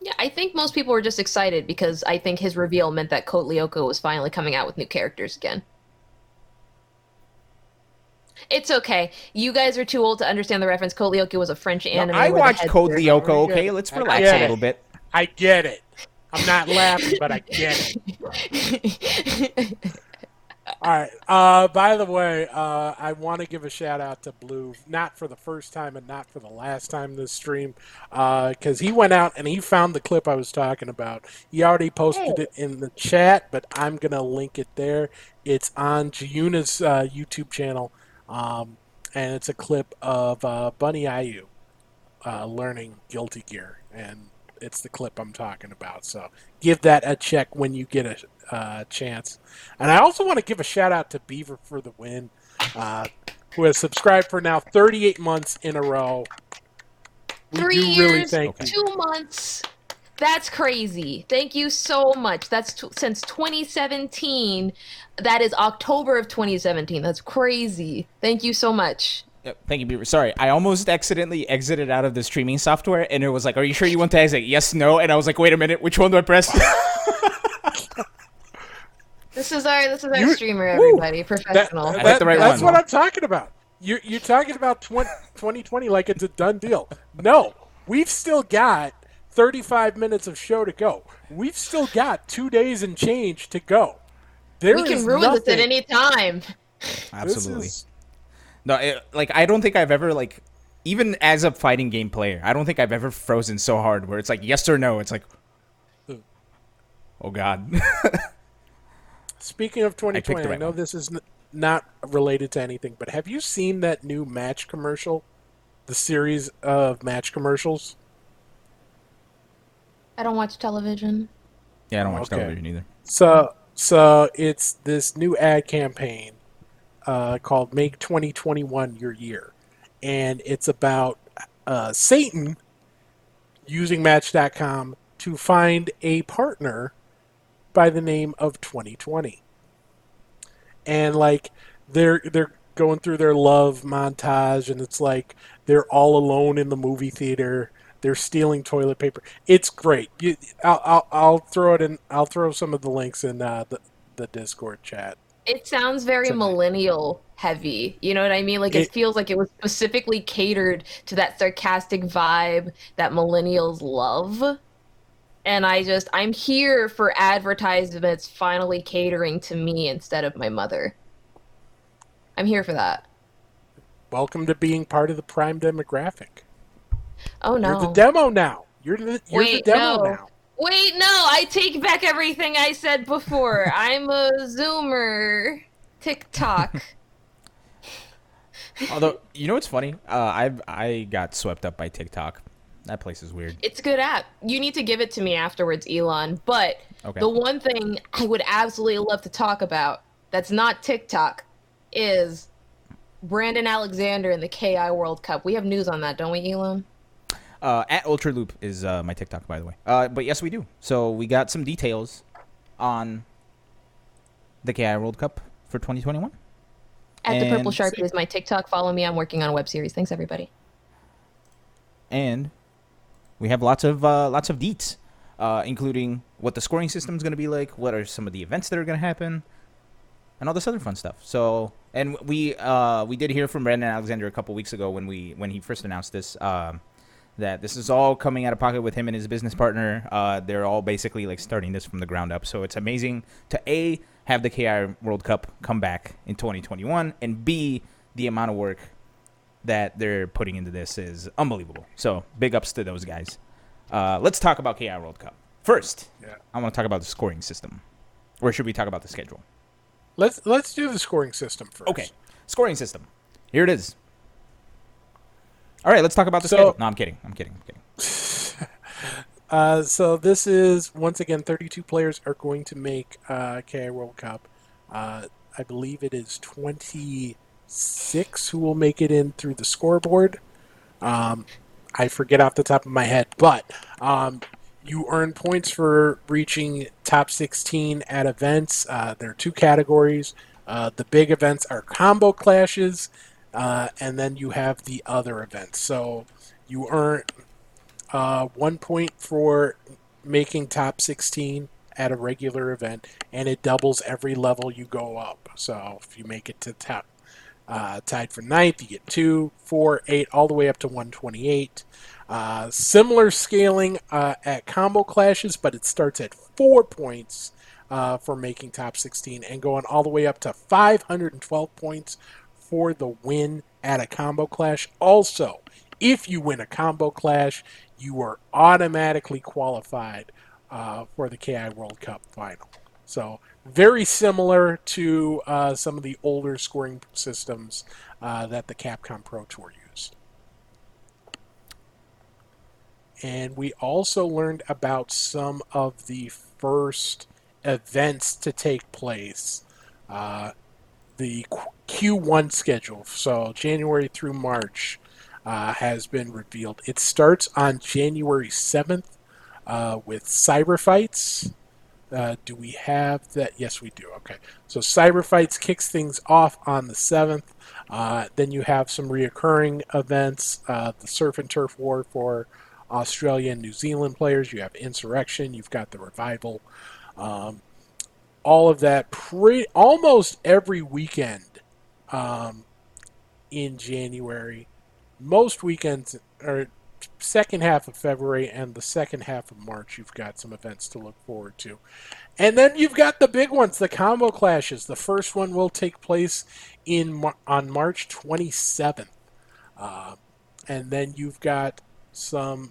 Yeah, I think most people were just excited because I think his reveal meant that Code Lyoko was finally coming out with new characters again. It's okay. You guys are too old to understand the reference. Code Lyoko was a French anime. No, I watched Code Lyoko, okay? Let's relax a little bit. I get it. I'm not laughing, but I get it. All right. By the way, I want to give a shout-out to Blue, not for the first time and not for the last time this stream, because he went out and he found the clip I was talking about. He already posted it in the chat, but I'm going to link it there. It's on Giuna's YouTube channel. And it's a clip of Bunny Ayu learning Guilty Gear, and it's the clip I'm talking about. So give that a check when you get a chance. And I also want to give a shout-out to Beaver for the win, who has subscribed for now 38 months in a row. We 3 years, really 2 months. That's crazy. Thank you so much. That's since 2017. That is October of 2017. That's crazy. Thank you so much. Yep. Thank you, Beaver. Sorry, I almost accidentally exited out of the streaming software, and it was like, are you sure you want to exit? Yes, no. And I was like, wait a minute. Which one do I press? This is our streamer, everybody. Woo. Professional. That's what I'm talking about. You're talking about 2020 like it's a done deal. No, we've still got 35 minutes of show to go. We've still got 2 days and change to go. We can ruin this at any time. Absolutely. No, I don't think I've ever, even as a fighting game player, I don't think I've ever frozen so hard where it's like, yes or no. It's like, oh, God. Speaking of 2020, I know this is not related to anything, but have you seen that new match commercial? The series of match commercials? I don't watch television. Yeah, I don't watch television either. So it's this new ad campaign called Make 2021 Your Year. And it's about Satan using Match.com to find a partner by the name of 2020. And, they're going through their love montage, and it's like they're all alone in the movie theater. They're stealing toilet paper. It's great. I'll throw it in. I'll throw some of the links in the Discord chat. It sounds very millennial heavy. You know what I mean? It feels like it was specifically catered to that sarcastic vibe that millennials love. And I'm here for advertisements finally catering to me instead of my mother. I'm here for that. Welcome to being part of the prime demographic. Oh no! You're the demo now. You're the demo now. Wait, no! I take back everything I said before. I'm a Zoomer. TikTok. Although you know what's funny? I got swept up by TikTok. That place is weird. It's a good app. You need to give it to me afterwards, Elon. But the one thing I would absolutely love to talk about that's not TikTok is Brandon Alexander in the KI World Cup. We have news on that, don't we, Elon? At Ultraloop is my TikTok, by the way. But yes, we do. So we got some details on the KI World Cup for 2021. At the Purple Sharpie is my TikTok. Follow me. I'm working on a web series. Thanks, everybody. And we have lots of deets, including what the scoring system is going to be like, what are some of the events that are going to happen, and all this other fun stuff. So, and we did hear from Brandon Alexander a couple weeks ago when he first announced this, that this is all coming out of pocket with him and his business partner. They're all basically like starting this from the ground up. So it's amazing to A, have the KI World Cup come back in 2021, and B, the amount of work that they're putting into this is unbelievable. So big ups to those guys. Let's talk about KI World Cup. First, yeah. I want to talk about the scoring system. Or should we talk about the schedule? Let's do the scoring system first. Okay. Scoring system. Here it is. All right, let's talk about the schedule. No, I'm kidding. So this is, once again, 32 players are going to make KI World Cup. I believe it is 26 who will make it in through the scoreboard. I forget off the top of my head, but you earn points for reaching top 16 at events. There are two categories. The big events are combo clashes. And then you have the other events. So you earn 1 point for making top 16 at a regular event, and it doubles every level you go up. So if you make it to top, tied for 9th, you get 2, 4, 8, all the way up to 128. Similar scaling at Combo Clashes, but it starts at 4 points for making top 16 and going all the way up to 512 points for the win at a combo clash. Also, if you win a combo clash, you are automatically qualified for the KI World Cup final. So very similar to some of the older scoring systems that the Capcom Pro Tour used. And we also learned about some of the first events to take place. The Q1 schedule, so January through March, has been revealed. It starts on January 7th with Cyber Fights. Do we have that? Yes, we do. Okay. So Cyber Fights kicks things off on the 7th. Then you have some reoccurring events, the Surf and Turf War for Australia and New Zealand players. You have Insurrection. You've got the Revival. All of that almost every weekend in January. Most weekends, or second half of February and the second half of March, you've got some events to look forward to. And then you've got the big ones, the combo clashes. The first one will take place on March 27th. And then you've got some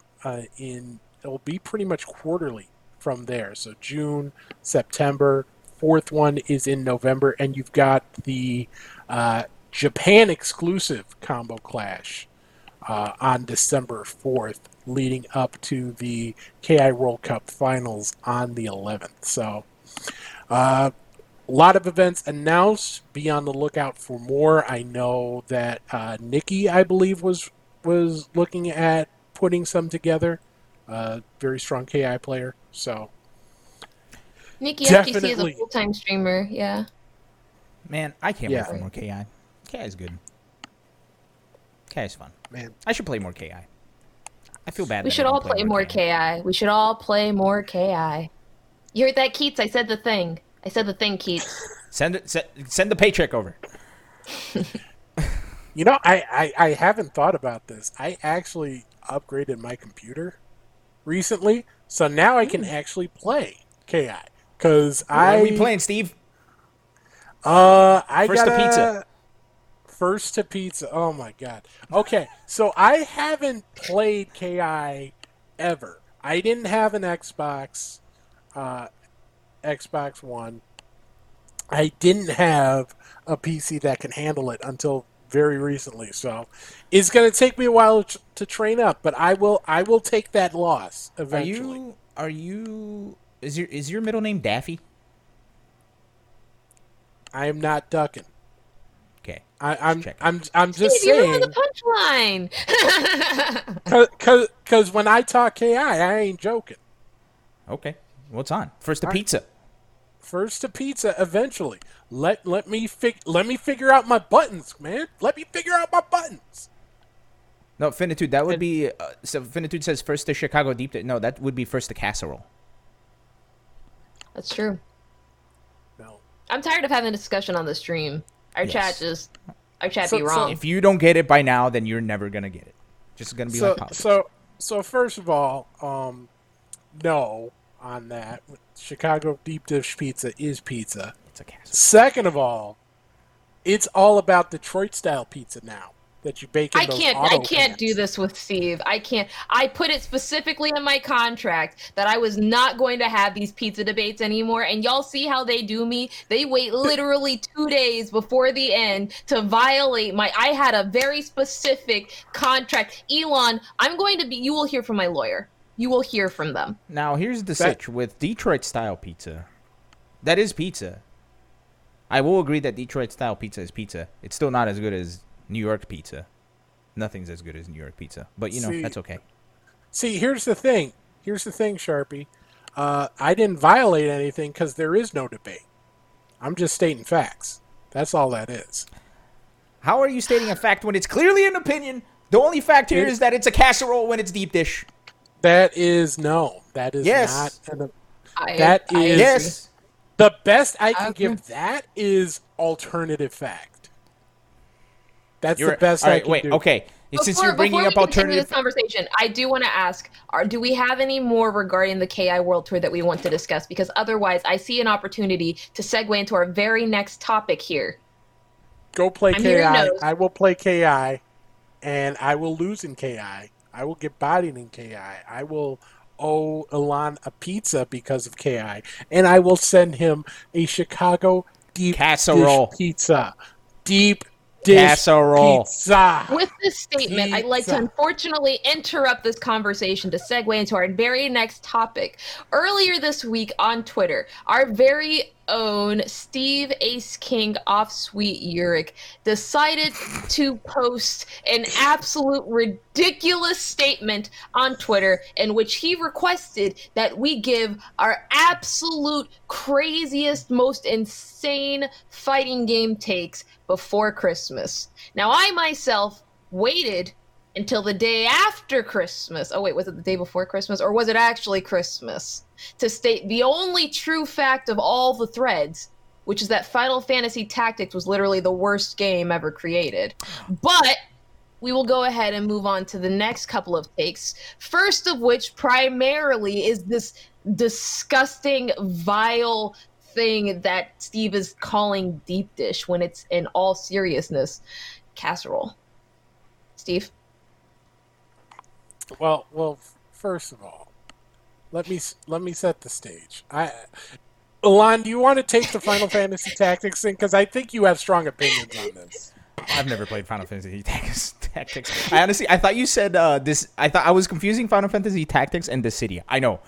it'll be pretty much quarterly from there. So June, September, fourth one is in November, and you've got the Japan exclusive Combo Clash on December 4th, leading up to the KI World Cup finals on the 11th. So a lot of events announced. Be on the lookout for more. I know that Nikki, I believe, was looking at putting some together. Very strong KI player. So Nikki FTC is a full-time streamer, yeah. Man, I can't wait for more KI. KI is good. KI is fun. Man, I should play more KI. I feel bad. We should all play more KI. We should all play more KI. You heard that, Keats? I said the thing. I said the thing, Keats. Send the paycheck over. You know, I haven't thought about this. I actually upgraded my computer recently, so now I can actually play KI. Cause what are we playing, Steve? First to pizza. Oh my god. Okay, so I haven't played KI ever. I didn't have an Xbox, Xbox One. I didn't have a PC that can handle it until very recently, so it's going to take me a while to train up, but I will take that loss eventually. Is your middle name Daffy? I am not ducking. Okay, I'm just Steve, saying. You're on the punchline. Because when I talk KI, I ain't joking. Okay, what's on? First to pizza. First to pizza. Eventually, let me figure out my buttons, man. Let me figure out my buttons. No, Finitude. That would be. So Finitude says first to Chicago deep. No, that would be first to casserole. That's true. No. I'm tired of having a discussion on the stream. Our chat be wrong. So if you don't get it by now, then you're never gonna get it. Just gonna be politics. So first of all, no on that. Chicago deep dish pizza is pizza. It's a casserole. Second of all, it's all about Detroit style pizza now that you bake in those I can't do this with Steve. I can't. I put it specifically in my contract that I was not going to have these pizza debates anymore, and y'all see how they do me? They wait literally 2 days before the end to violate my... I had a very specific contract. Elon, I'm going to be... You will hear from my lawyer. You will hear from them. Now, here's the sitch with Detroit-style pizza. That is pizza. I will agree that Detroit-style pizza is pizza. It's still not as good as... New York pizza. Nothing's as good as New York pizza. But, you know, that's okay. See, here's the thing. Sharpie. I didn't violate anything because there is no debate. I'm just stating facts. That's all that is. How are you stating a fact when it's clearly an opinion? The only fact here is that it's a casserole when it's deep dish. That is no. That is not. Yes. The best I can give that is alternative fact. That's the best I can do. Okay. Since you're bringing up alternative... Before we continue this conversation, I do want to ask, do we have any more regarding the KI World Tour that we want to discuss? Because otherwise, I see an opportunity to segue into our very next topic here. Go play KI. I will play KI, and I will lose in KI. I will get bodied in KI. I will owe Elon a pizza because of KI, and I will send him a Chicago deep casserole dish pizza. Deep casserole pizza. With this statement, I'd like to unfortunately interrupt this conversation to segue into our very next topic. Earlier this week on Twitter, our very own Steve Ace King Offsweet Uric decided to post an absolute ridiculous statement on Twitter in which he requested that we give our absolute craziest, most insane fighting game takes before Christmas. Now, I myself waited until the day after Christmas. Oh, wait, was it the day before Christmas? Or was it actually Christmas? To state the only true fact of all the threads, which is that Final Fantasy Tactics was literally the worst game ever created. But we will go ahead and move on to the next couple of takes, first of which primarily is this disgusting, vile thing that Steve is calling deep dish when it's, in all seriousness, casserole. Steve? Well, first of all, let me set the stage. Elon, do you want to take the Final Fantasy Tactics in? Because I think you have strong opinions on this. I've never played Final Fantasy Tactics. I thought you said this. I thought I was confusing Final Fantasy Tactics and The City. I know.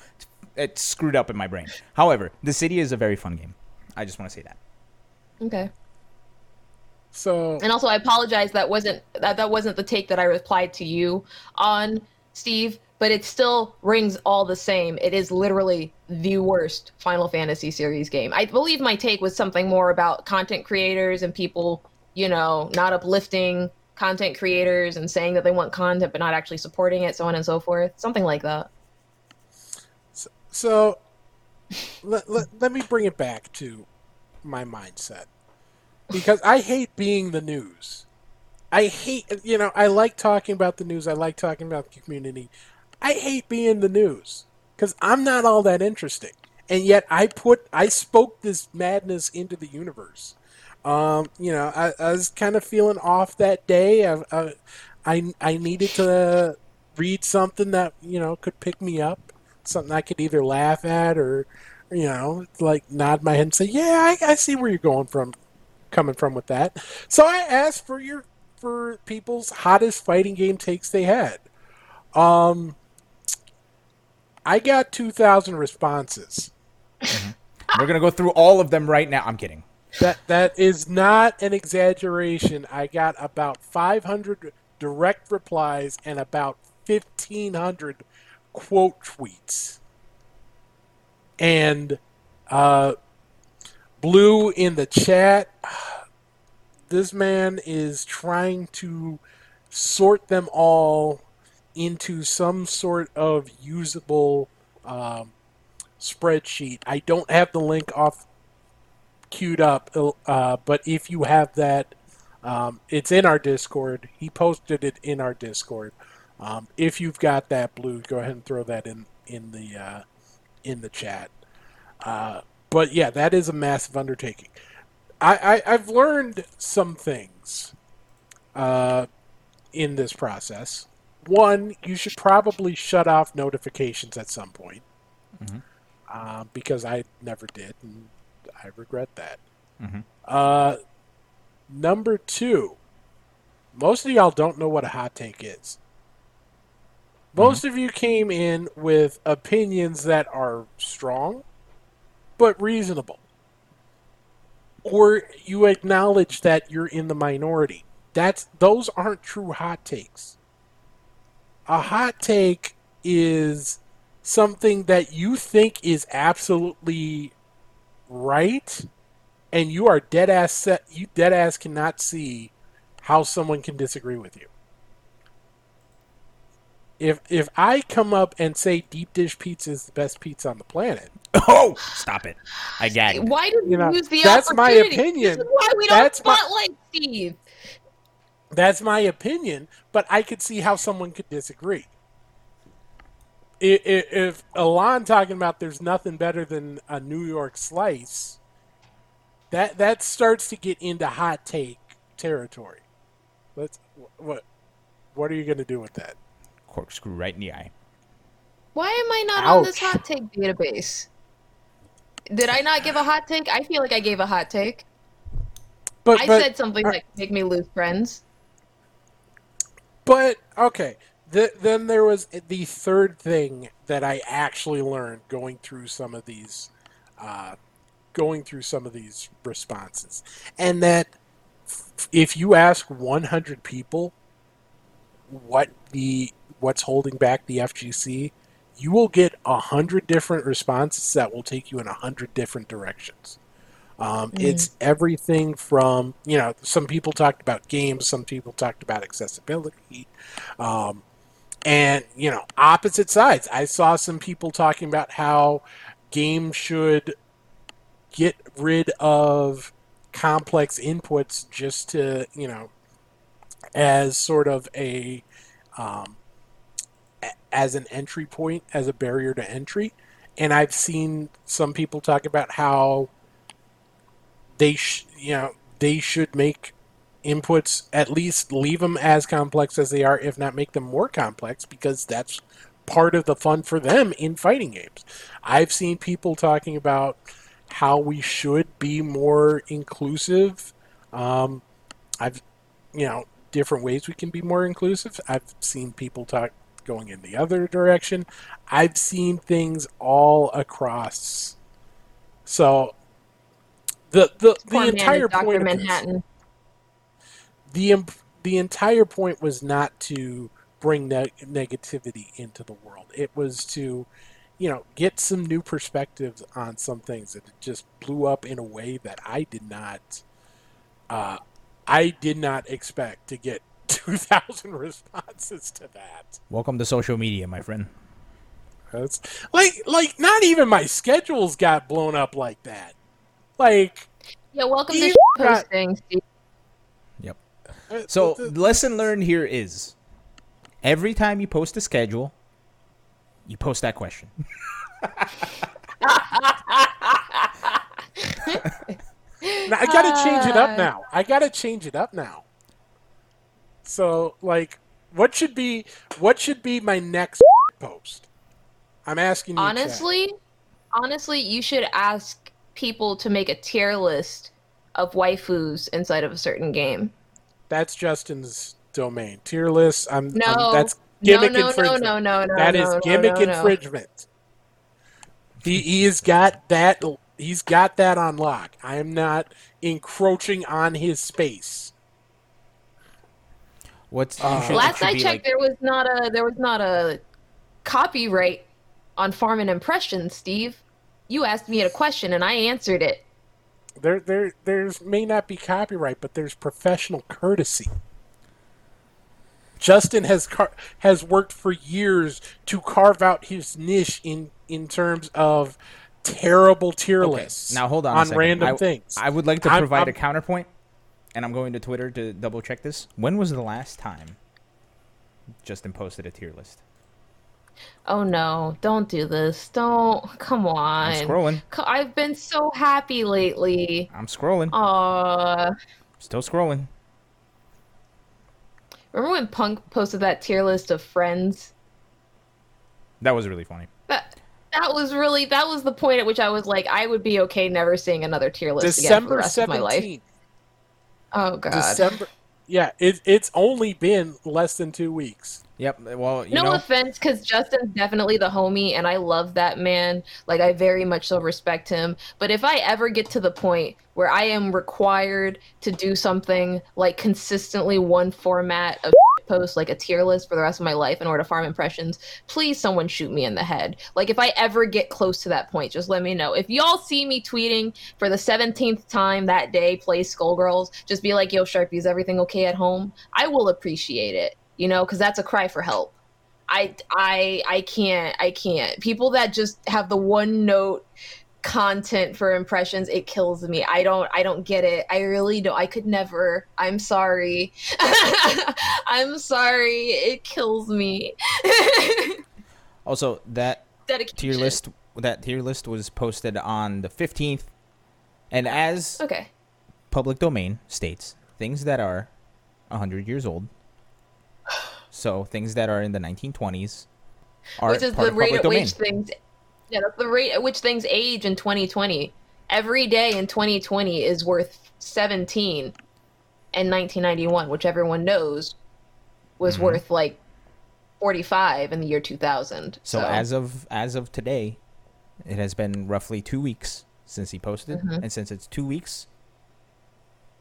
It's screwed up in my brain. However, The City is a very fun game. I just want to say that. Okay. And also, I apologize. That wasn't the take that I replied to you on, Steve. But it still rings all the same. It is literally the worst Final Fantasy series game. I believe my take was something more about content creators and people, you know, not uplifting content creators and saying that they want content but not actually supporting it, so on and so forth. Something like that. So let me bring it back to my mindset. Because I hate being the news. I hate, you know, I like talking about the news. I like talking about the community. I hate being the news because I'm not all that interesting. And yet I spoke this madness into the universe. You know, I was kind of feeling off that day. I needed to read something that, you know, could pick me up. Something I could either laugh at or, you know, like nod my head and say, yeah, I see where you're coming from with that. So I asked for people's hottest fighting game takes they had. I got 2,000 responses. We're going to go through all of them right now. I'm kidding. That is not an exaggeration. I got about 500 direct replies and about 1,500 quote tweets. And Blue in the chat, this man is trying to sort them all into some sort of usable spreadsheet. I don't have the link queued up, but if you have that, it's in our Discord. He posted it in our Discord. If you've got that, Blue, go ahead and throw that in the chat. But yeah, that is a massive undertaking. I've learned some things in this process. One, you should probably shut off notifications at some point, because I never did, and I regret that. Number two, most of y'all don't know what a hot take is. Most of you came in with opinions that are strong, but reasonable. Or you acknowledge that you're in the minority. Those aren't true hot takes. A hot take is something that you think is absolutely right, and you are dead-ass set. You dead-ass cannot see how someone can disagree with you. If I come up and say deep dish pizza is the best pizza on the planet, oh, stop it! I gagged. Why did you lose the opportunity? That's my opinion. This is why we don't spotlight Steve. That's my opinion, but I could see how someone could disagree. If Alon talking about there's nothing better than a New York slice, that starts to get into hot take territory. What are you going to do with that? Corkscrew right in the eye. Why am I not on this hot take database? Did I not give a hot take? I feel like I gave a hot take. But I said something that could make me lose friends. But, okay. Then there was the third thing that I actually learned going through some of these responses. And that if you ask 100 people what's holding back the FGC, you will get 100 different responses that will take you in 100 different directions. It's everything from, some people talked about games, some people talked about accessibility, and, opposite sides. I saw some people talking about how games should get rid of complex inputs just to, as sort of as an entry point, as a barrier to entry. And I've seen some people talk about how they should make inputs, at least leave them as complex as they are, if not make them more complex, because that's part of the fun for them in fighting games. I've seen people talking about how we should be more inclusive. Different ways we can be more inclusive. I've seen people going in the other direction. I've seen things all across. So the entire point of this, the entire point was not to bring negativity into the world. It was to, get some new perspectives on some things that just blew up in a way that I did not expect to get 2,000 responses to that. Welcome to social media, my friend. That's, like not even my schedules got blown up like that. Welcome to posting. Yep. So, lesson learned here is every time you post a schedule, you post that question. I gotta change it up now. So, what should be my next post? I'm asking you. Honestly, you should ask people to make a tier list of waifus inside of a certain game. That's Justin's domain. Tier lists. That's gimmick infringement. That is gimmick infringement. He's got that on lock. I am not encroaching on his space. What's last I checked, like... there was not a copyright on Farm and Impressions, Steve. You asked me a question and I answered it. There's may not be copyright, but there's professional courtesy. Justin has worked for years to carve out his niche in terms of terrible tier lists. Now hold on a second. Random things. I would like to provide a counterpoint, and I'm going to Twitter to double check this. When was the last time Justin posted a tier list? Oh no, don't do this. Don't. Come on. I'm scrolling. I've been so happy lately. I'm scrolling. Still scrolling. Remember when Punk posted that tier list of Friends? That was really funny. That was the point at which I was like, I would be okay never seeing another tier list again for the rest 17th. Of my life. Oh god. December. Yeah, it's only been less than 2 weeks. Yep. Well, no offense, because Justin's definitely the homie, and I love that man. Like, I very much so respect him. But if I ever get to the point where I am required to do something like consistently one format of post, like a tier list for the rest of my life in order to farm impressions, please someone shoot me in the head. Like, if I ever get close to that point, just let me know. If y'all see me tweeting for the 17th time that day, play Skullgirls, just be like, yo, Sharpie, is everything okay at home? I will appreciate it. You know, because that's a cry for help. I can't. People that just have the one note content for impressions, it kills me. I don't get it. I really don't. I could never. I'm sorry. I'm sorry. It kills me. Also, that tier list was posted on the 15th, and as public domain states, things that are 100 years old. So things that are in the 1920s are which is part the rate at domain. Which things, yeah, that's the rate at which things age in 2020. Every day in 2020 is worth 17, and 1991, which everyone knows, was worth like 45 in the year 2000. So as of today, it has been roughly 2 weeks since he posted, and since it's 2 weeks,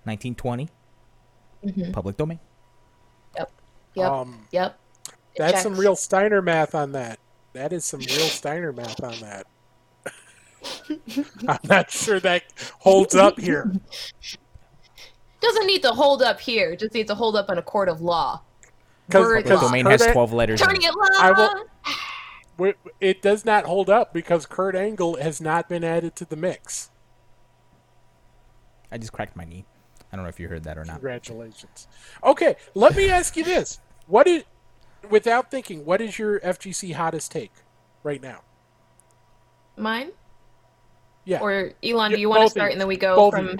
1920, public domain. Yep. Yep. That's some real Steiner math on that. That is some real Steiner math on that. I'm not sure that holds up here. Doesn't need to hold up here. Just needs to hold up in a court of law. Because the domain has 12 letters. Turning it law. It does not hold up because Kurt Angle has not been added to the mix. I just cracked my knee. I don't know if you heard that or not. Congratulations. Okay, let me ask you this. What is your FGC hottest take right now? Mine? Yeah. Or Elon, do you want to start and then we go from... Elon,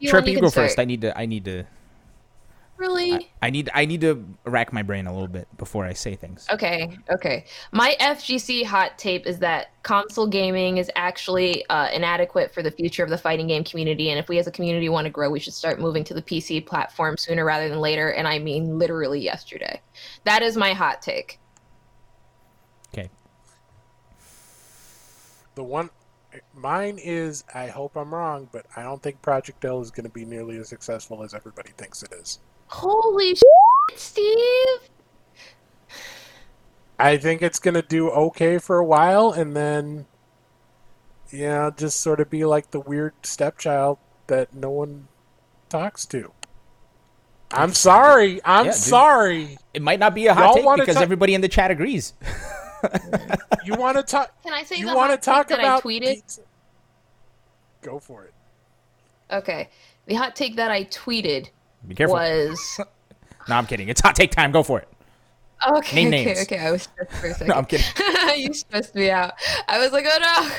you go first. I need to... Really? I need to rack my brain a little bit before I say things. Okay. My FGC hot take is that console gaming is actually inadequate for the future of the fighting game community, and if we as a community want to grow, we should start moving to the PC platform sooner rather than later, and I mean literally yesterday. That is my hot take. Okay. Mine is, I hope I'm wrong, but I don't think Project L is going to be nearly as successful as everybody thinks it is. Holy shit, Steve! I think it's going to do okay for a while, and then, just sort of be like the weird stepchild that no one talks to. I'm sorry. Dude. It might not be a hot take because everybody in the chat agrees. You want to talk? Can I say you want to talk about? I tweeted? Pizza? Go for it. Okay, the hot take that I tweeted. Be careful. Was... No, I'm kidding. It's hot take time. Go for it. Okay. Name names. Okay. I was stressed for a second. No, I'm kidding. You stressed me out. I was like, oh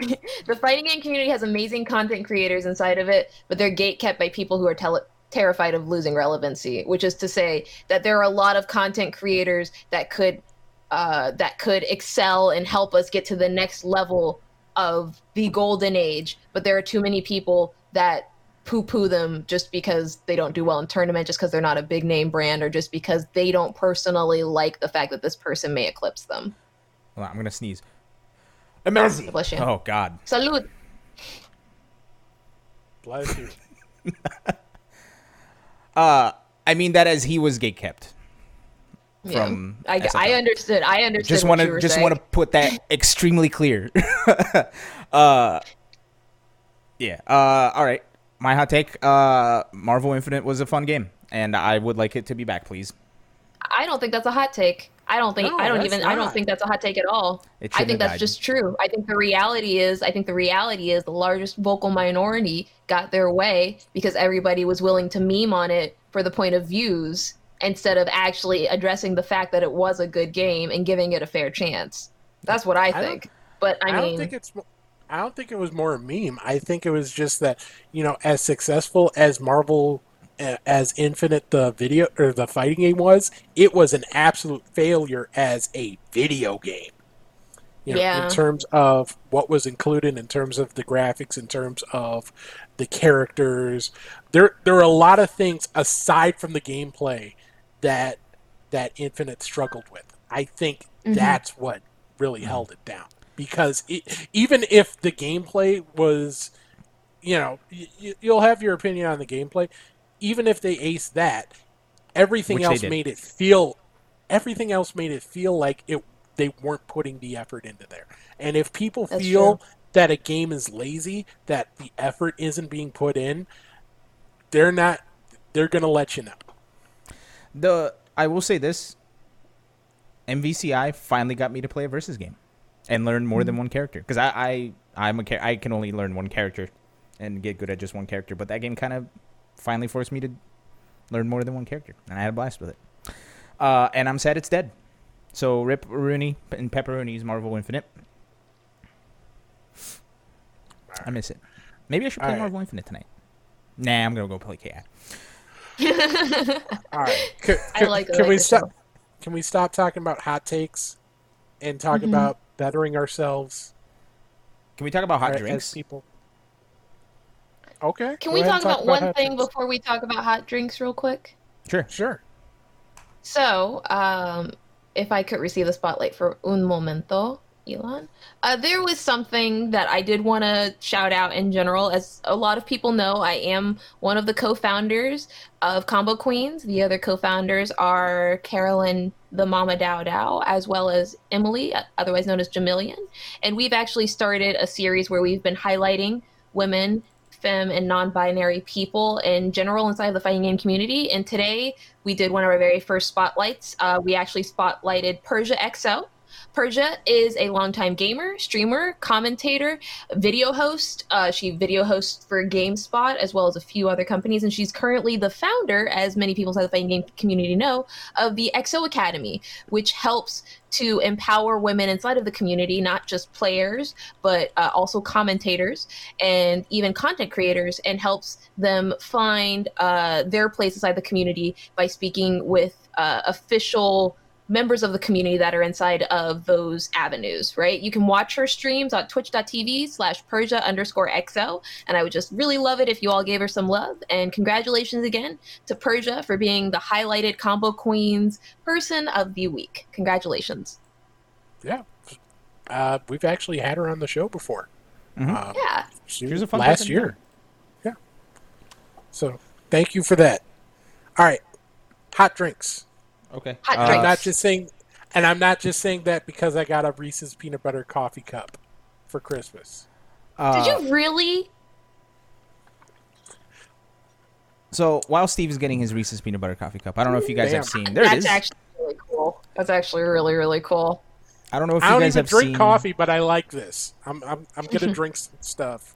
no. The fighting game community has amazing content creators inside of it, but they're gatekept by people who are terrified of losing relevancy. Which is to say that there are a lot of content creators that could excel and help us get to the next level of the golden age, but there are too many people that poo-poo them just because they don't do well in tournament, just because they're not a big name brand, or just because they don't personally like the fact that this person may eclipse them. Well, I'm gonna sneeze. Amazing. Bless you. Oh God. Salud. Bless you. I mean that as he was gate kept. Yeah. From I understood. I understood. Just want to put that extremely clear. Yeah. All right. My hot take. Marvel Infinite was a fun game, and I would like it to be back, please. I don't think that's a hot take. I don't think that's a hot take at all. I think that's just true. I think the reality is the largest vocal minority got their way because everybody was willing to meme on it for the point of views instead of actually addressing the fact that it was a good game and giving it a fair chance. That's what I think. I don't think it was more a meme. I think it was just that, you know, as successful as Marvel as Infinite the video or the fighting game was, it was an absolute failure as a video game. You know, yeah. In terms of what was included, in terms of the graphics, in terms of the characters, there are a lot of things aside from the gameplay that Infinite struggled with. I think that's what really held it down, because even if the gameplay was, you know, you'll have your opinion on the gameplay. Even if they ace that, everything else made it feel like they weren't putting the effort into there. And if people feel that a game is lazy, that the effort isn't being put in, they're going to let you know. I will say this, MVCI finally got me to play a versus game and learn more than one character, because I can only learn one character and get good at just one character, but that game kind of finally forced me to learn more than one character, and I had a blast with it. And I'm sad it's dead. So rip Rooney and Pepperoni's Marvel Infinite. Right. I miss it. Maybe I should play Marvel Infinite tonight. Nah, I'm gonna go play KI. All right. Can we stop talking about hot takes and talk about bettering ourselves? Can we talk about hot drinks? As people. Okay. Can we talk about one thing before we talk about hot drinks real quick? Sure. So, if I could receive the spotlight for un momento, Elon. There was something that I did want to shout out in general. As a lot of people know, I am one of the co-founders of Combo Queens. The other co-founders are Carolyn, the Mama Dow Dow, as well as Emily, otherwise known as Jamillion. And we've actually started a series where we've been highlighting women, femme, and non-binary people in general inside the fighting game community. And today we did one of our very first spotlights. We actually spotlighted Persia XO. Persia is a longtime gamer, streamer, commentator, video host. She video hosts for GameSpot as well as a few other companies, and she's currently the founder, as many people inside the fighting game community know, of the XO Academy, which helps to empower women inside of the community, not just players, but also commentators and even content creators, and helps them find their place inside the community by speaking with official members of the community that are inside of those avenues, right? You can watch her streams on twitch.tv/Persia_XO. And I would just really love it if you all gave her some love. And congratulations again to Persia for being the highlighted Combo Queens person of the week. Congratulations. Yeah. We've actually had her on the show before. Mm-hmm. Yeah. She was a fun last year. Yeah. So thank you for that. All right. Hot drinks. Okay. I'm not just saying that because I got a Reese's peanut butter coffee cup for Christmas. Did you really? So while Steve's getting his Reese's peanut butter coffee cup, I don't know if you guys have seen. There it is. That's actually really cool. That's actually really, really cool. I don't know if you guys have seen. I don't even drink coffee, but I like this. I'm gonna drink some stuff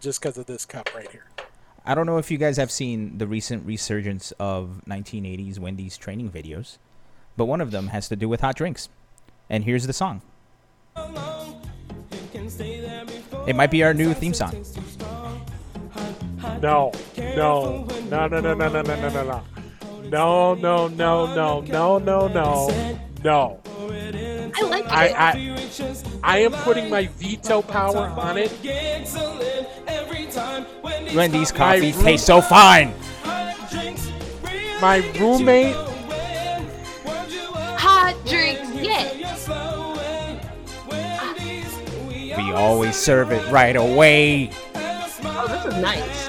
just because of this cup right here. I don't know if you guys have seen the recent resurgence of 1980s Wendy's training videos, but one of them has to do with hot drinks. And here's the song. It might be our new theme song. No. I like it. I am putting my veto power on it. Wendy's coffee tastes so fine. My roommate. Hot drinks, yeah. We always serve it right away. Oh, this This is nice.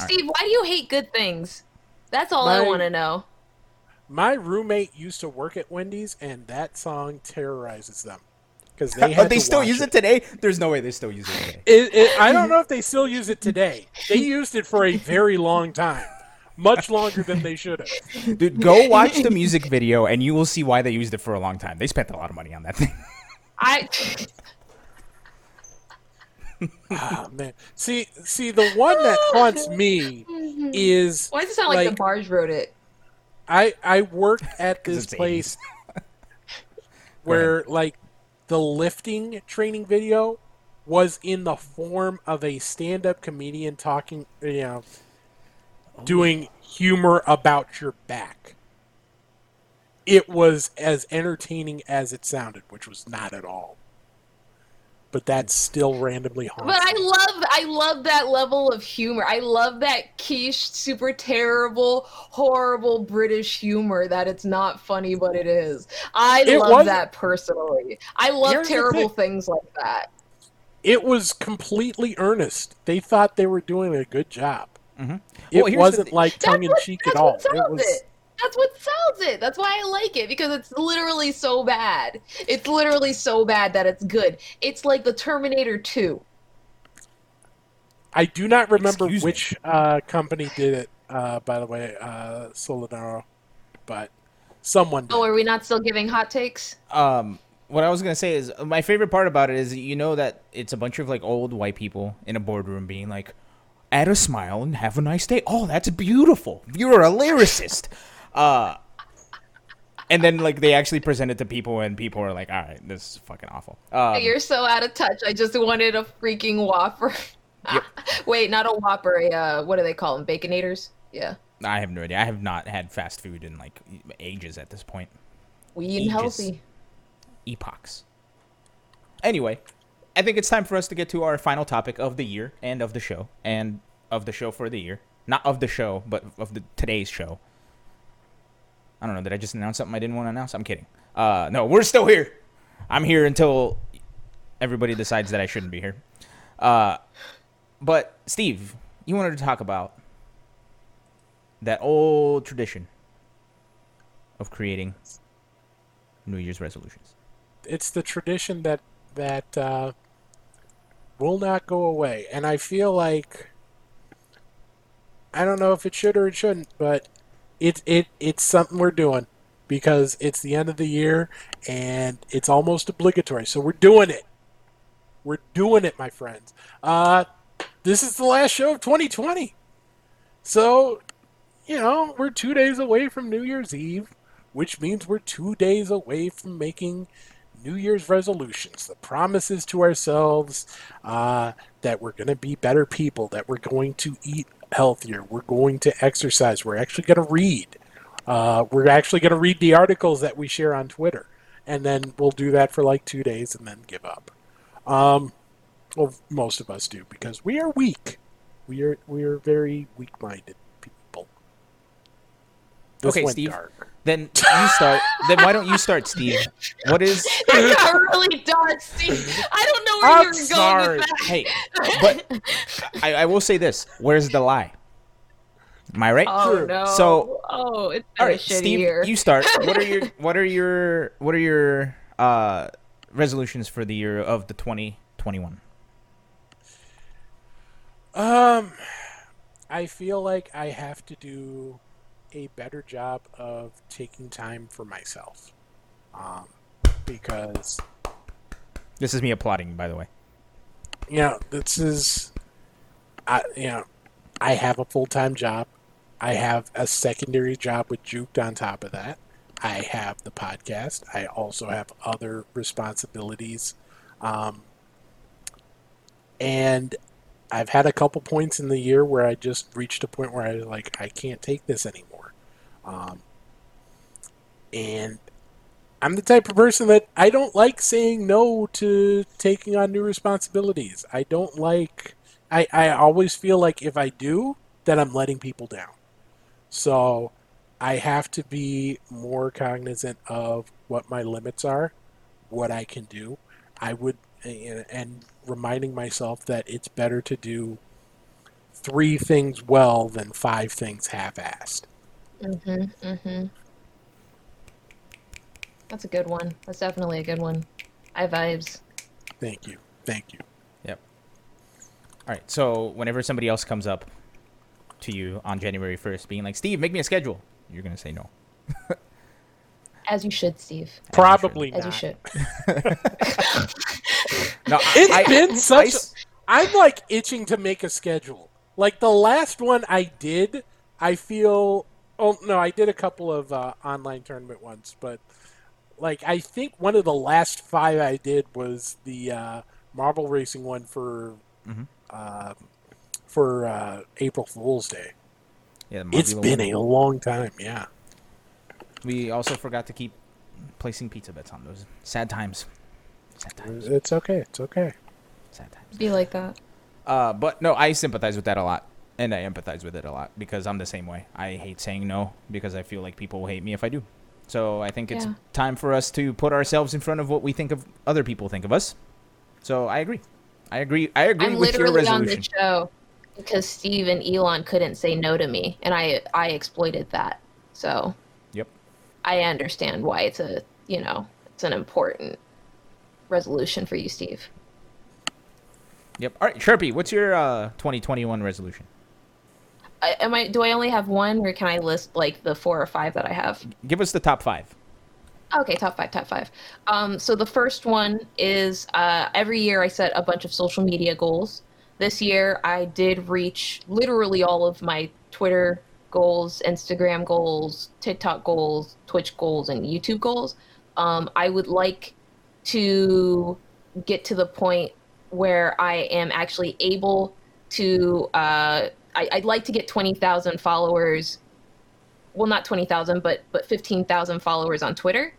Steve, why do you hate good things? That's all I want to know. My roommate used to work at Wendy's, and that song terrorizes them. Because they had They still use it today? There's no way they still use it today. I don't know if they still use it today. They used it for a very long time. Much longer than they should have. Dude, go watch the music video, and you will see why they used it for a long time. They spent a lot of money on that thing. Oh, man. See, the one that haunts me is... Why does it sound like the Barge wrote it? I work at this place where, like, the lifting training video was in the form of a stand-up comedian talking, you know, doing humor about your back. It was as entertaining as it sounded, which was not at all. But that's still randomly haunts. But I love that level of humor. I love that quiche, super terrible, horrible British humor that it's not funny, but it is. I love that personally. I love terrible things like that. It was completely earnest. They thought they were doing a good job. Mm-hmm. It wasn't like tongue-in-cheek at all. That's what sells it. That's why I like it, because it's literally so bad. It's literally so bad that it's good. It's like the Terminator 2. I do not remember which company did it, by the way, Solinaro, but someone did. Oh, are we not still giving hot takes? What I was going to say is my favorite part about it is, you know, that it's a bunch of like old white people in a boardroom being like, add a smile and have a nice day. Oh, that's beautiful. You're a lyricist. And then like they actually present it to people and people are like, all right, this is fucking awful. You're so out of touch. I just wanted a freaking Whopper. Yep. Wait, not a Whopper, what do they call them? Baconators? Yeah. I have no idea. I have not had fast food in like ages at this point. We eat healthy. Epochs. Anyway, I think it's time for us to get to our final topic of the year and of the show. And of the show for the year. Not of the show, but of today's show. I don't know. Did I just announce something I didn't want to announce? I'm kidding. No, we're still here. I'm here until everybody decides that I shouldn't be here. But, Steve, you wanted to talk about that old tradition of creating New Year's resolutions. It's the tradition that will not go away. And I feel like... I don't know if it should or it shouldn't, but... It's something we're doing because it's the end of the year and it's almost obligatory. So we're doing it. We're doing it, my friends. This is the last show of 2020. So, you know, we're 2 days away from New Year's Eve, which means we're 2 days away from making New Year's resolutions, the promises to ourselves that we're going to be better people, that we're going to eat healthier. We're going to exercise. We're actually going to read. We're actually going to read the articles that we share on Twitter. And then we'll do that for like 2 days and then give up. Well, most of us do because we are weak. We are very weak-minded people. Okay, Steve. Dark. Then you start. Then why don't you start, Steve? What is? That got really dark, Steve. I don't know where you're going with that. Hey, but I will say this: where's the lie? Am I right? Oh no. So, it's all right, Steve. Year. You start. What are your resolutions for the year of the 2021? I feel like I have to do a better job of taking time for myself, because this is me applauding, by the way. You know, I have a full-time job. I have a secondary job with Juked on top of that. I have the podcast. I also have other responsibilities. And I've had a couple points in the year where I just reached a point where I was like, I can't take this anymore. And I'm the type of person that I don't like saying no to taking on new responsibilities. I don't like, I always feel like if I do, that I'm letting people down. So I have to be more cognizant of what my limits are, what I can do. I would and reminding myself that it's better to do 3 things well than 5 things half-assed. Mm-hmm, mm-hmm. That's a good one. That's definitely a good one. I vibes. Thank you. Thank you. Yep. All right. So whenever somebody else comes up to you on January 1st being like, Steve, make me a schedule, you're going to say no. As you should, Steve. Probably as you should. No, I'm like itching to make a schedule. Like the last one I did, I feel... Oh, no, I did a couple of online tournament ones, but... Like, I think one of the last 5 I did was the marble racing one for April Fool's Day. Yeah, it's been a long time, yeah. We also forgot to keep placing pizza bets on those. Sad times. Sad times. It's okay. It's okay. Sad times. Be like that. But, no, I sympathize with that a lot, and I empathize with it a lot because I'm the same way. I hate saying no because I feel like people will hate me if I do. So I think it's time for us to put ourselves in front of what we think of other people think of us. So I agree. I agree with your resolution. I'm literally on the show because Steve and Elon couldn't say no to me, and I exploited that. So yep, I understand why it's a it's an important resolution for you, Steve. Yep. All right, Sharpie, what's your 2021 resolution? Do I only have one, or can I list like the 4 or 5 that I have? Give us the top 5. Okay, top 5. So the first one is every year I set a bunch of social media goals. This year I did reach literally all of my Twitter goals, Instagram goals, TikTok goals, Twitch goals, and YouTube goals. I would like to get to the point where I am actually able to... I'd like to get 20,000 followers. Well, not 20,000, but 15,000 followers on Twitter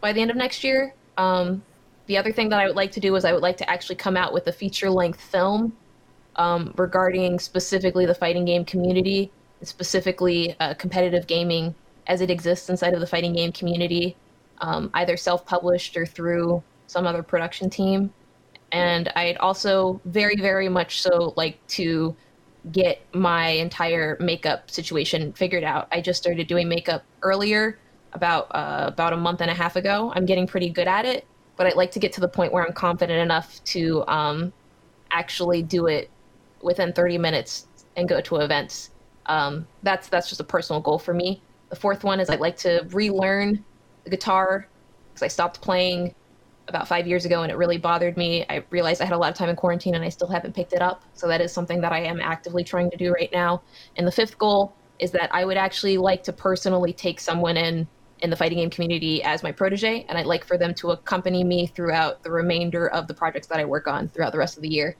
by the end of next year. The other thing that I would like to do is I would like to actually come out with a feature-length film regarding specifically the fighting game community, specifically competitive gaming as it exists inside of the fighting game community, either self-published or through some other production team. And I'd also very, very much so like to... get my entire makeup situation figured out. I just started doing makeup earlier, about a month and a half ago. I'm getting pretty good at it, but I'd like to get to the point where I'm confident enough to actually do it within 30 minutes and go to events. That's just a personal goal for me. The 4th one is I'd like to relearn the guitar because I stopped playing about 5 years ago, and it really bothered me. I realized I had a lot of time in quarantine and I still haven't picked it up. So that is something that I am actively trying to do right now. And the 5th goal is that I would actually like to personally take someone in the fighting game community as my protege. And I'd like for them to accompany me throughout the remainder of the projects that I work on throughout the rest of the year.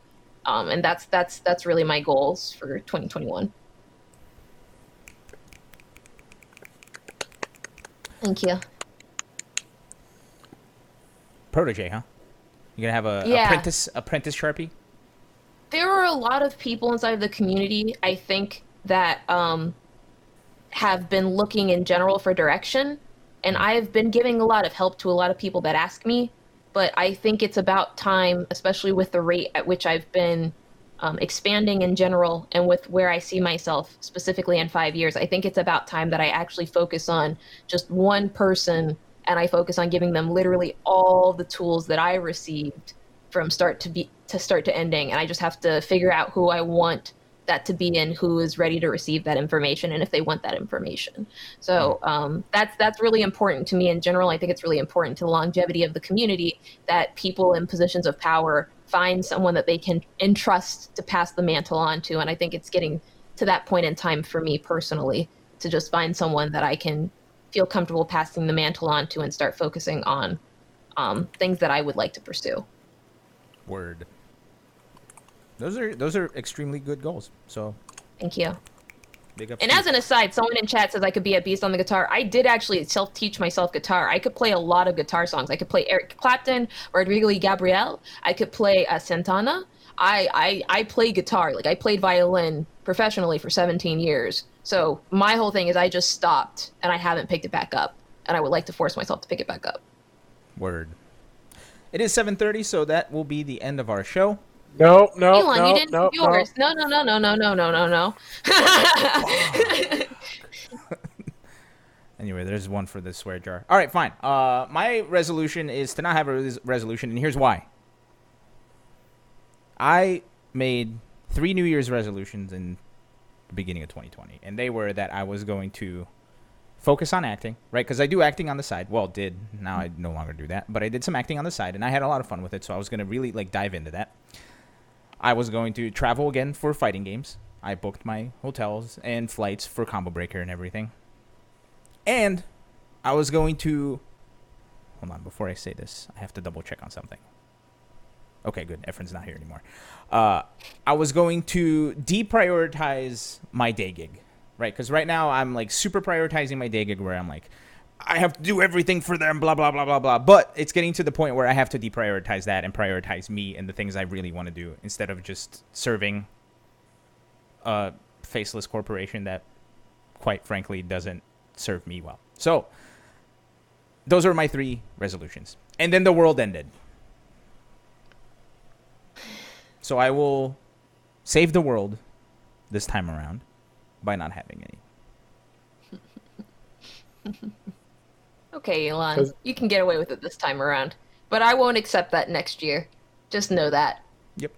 And that's really my goals for 2021. Thank you. Protege, huh? You're gonna have a apprentice Sharpie? There are a lot of people inside of the community, I think, that have been looking in general for direction, and I've been giving a lot of help to a lot of people that ask me, but I think it's about time, especially with the rate at which I've been expanding in general and with where I see myself specifically in 5 years, I think it's about time that I actually focus on just one person, and I focus on giving them literally all the tools that I received from start to ending. And I just have to figure out who I want that to be and who is ready to receive that information and if they want that information. So that's really important to me in general. I think it's really important to the longevity of the community that people in positions of power find someone that they can entrust to pass the mantle on to. And I think it's getting to that point in time for me personally to just find someone that I can feel comfortable passing the mantle on to and start focusing on things that I would like to pursue. Word. Those are extremely good goals. So thank you. Big up. And as an aside, someone in chat says I could be a beast on the guitar. I did actually self-teach myself guitar. I could play a lot of guitar songs. I could play Eric Clapton, Rodrigo y Gabriel. I could play Santana. I play guitar. Like I played violin professionally for 17 years. So my whole thing is I just stopped and I haven't picked it back up, and I would like to force myself to pick it back up. Word. It is 7:30, so that will be the end of our show. No. Anyway, there's one for the swear jar. All right, fine. My resolution is to not have a resolution, and here's why. I made 3 New Year's resolutions in the beginning of 2020, and they were that I was going to focus on acting, right? Because I do acting on the side. Well, did. Now I no longer do that. But I did some acting on the side, and I had a lot of fun with it, so I was going to really, like, dive into that. I was going to travel again for fighting games. I booked my hotels and flights for Combo Breaker and everything. And I was going to... Hold on, before I say this, I have to double-check on something. Okay, good. Efren's not here anymore. I was going to deprioritize my day gig, right? Because right now I'm, like, super prioritizing my day gig where I'm like, I have to do everything for them, blah, blah, blah, blah, blah. But it's getting to the point where I have to deprioritize that and prioritize me and the things I really want to do instead of just serving a faceless corporation that, quite frankly, doesn't serve me well. So those are my 3 resolutions. And then the world ended. So I will save the world this time around by not having any. Okay, Elon, you can get away with it this time around, but I won't accept that next year. Just know that. Yep.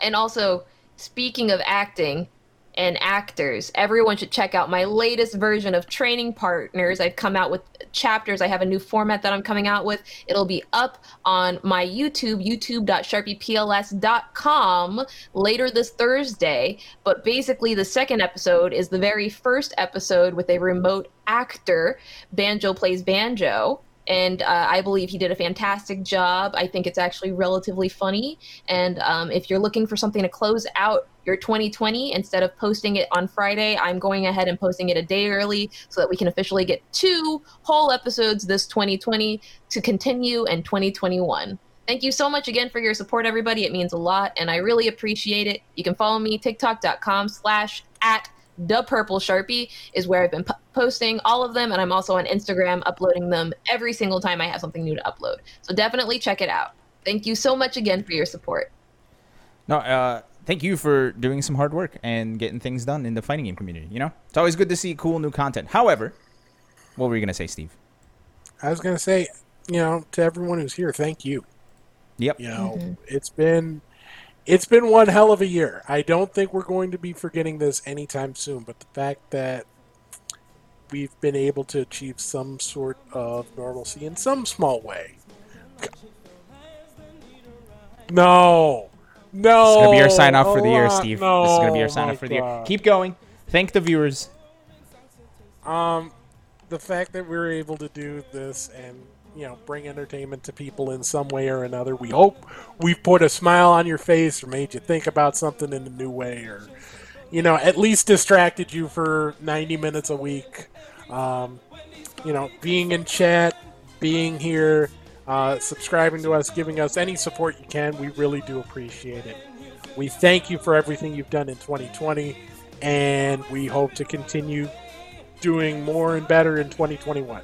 And also, speaking of acting and actors, everyone should check out my latest version of Training Partners. I've come out with chapters. I have a new format that I'm coming out with. It'll be up on my YouTube, youtube.sharpiepls.com later this Thursday. But basically, the second episode is the very first episode with a remote actor. Banjo plays Banjo. And I believe he did a fantastic job. I think it's actually relatively funny. And if you're looking for something to close out your 2020, instead of posting it on Friday, I'm going ahead and posting it a day early so that we can officially get 2 whole episodes this 2020 to continue in 2021. Thank you so much again for your support, everybody. It means a lot, and I really appreciate it. You can follow me, tiktok.com/@thepurplesharpie is where I've been posting all of them, and I'm also on Instagram uploading them every single time I have something new to upload. So definitely check it out. Thank you so much again for your support. Thank you for doing some hard work and getting things done in the fighting game community. You know, it's always good to see cool new content. However, what were you going to say, Steve? I was going to say, you know, to everyone who's here, thank you. Yep. You know, It's been one hell of a year. I don't think we're going to be forgetting this anytime soon, but the fact that we've been able to achieve some sort of normalcy in some small way. No. This is going to be our sign-off for the year, Steve. No, this is going to be our sign-off for the year. Keep going. Thank the viewers. The fact that we were able to do this and, you know, bring entertainment to people in some way or another. We hope we've put a smile on your face or made you think about something in a new way, or, you know, at least distracted you for 90 minutes a week. You know, being in chat, being here, subscribing to us, giving us any support you can. We really do appreciate it. We thank you for everything you've done in 2020, and we hope to continue doing more and better in 2021.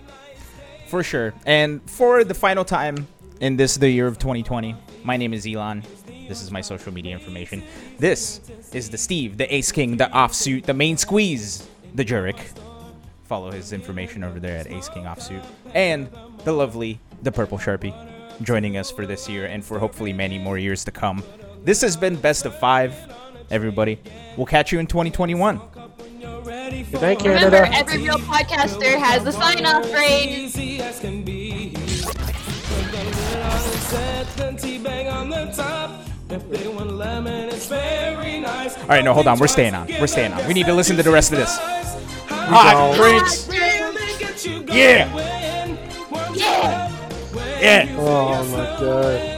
For sure. And for the final time in this, the year of 2020, my name is Elon. This is my social media information. This is the Steve, the Ace King, the Offsuit, the Main Squeeze, the Jurek. Follow his information over there at Ace King Offsuit. And the lovely, the Purple Sharpie, joining us for this year and for hopefully many more years to come. This has been Best of 5, everybody. We'll catch you in 2021. Thank you. Remember, every real podcaster has the sign-off phrase. Easy as can be. All right, no, hold on. We're staying on. We're staying on. We need to listen to the rest of this. Hot drinks. Yeah. Yeah. Oh, my God.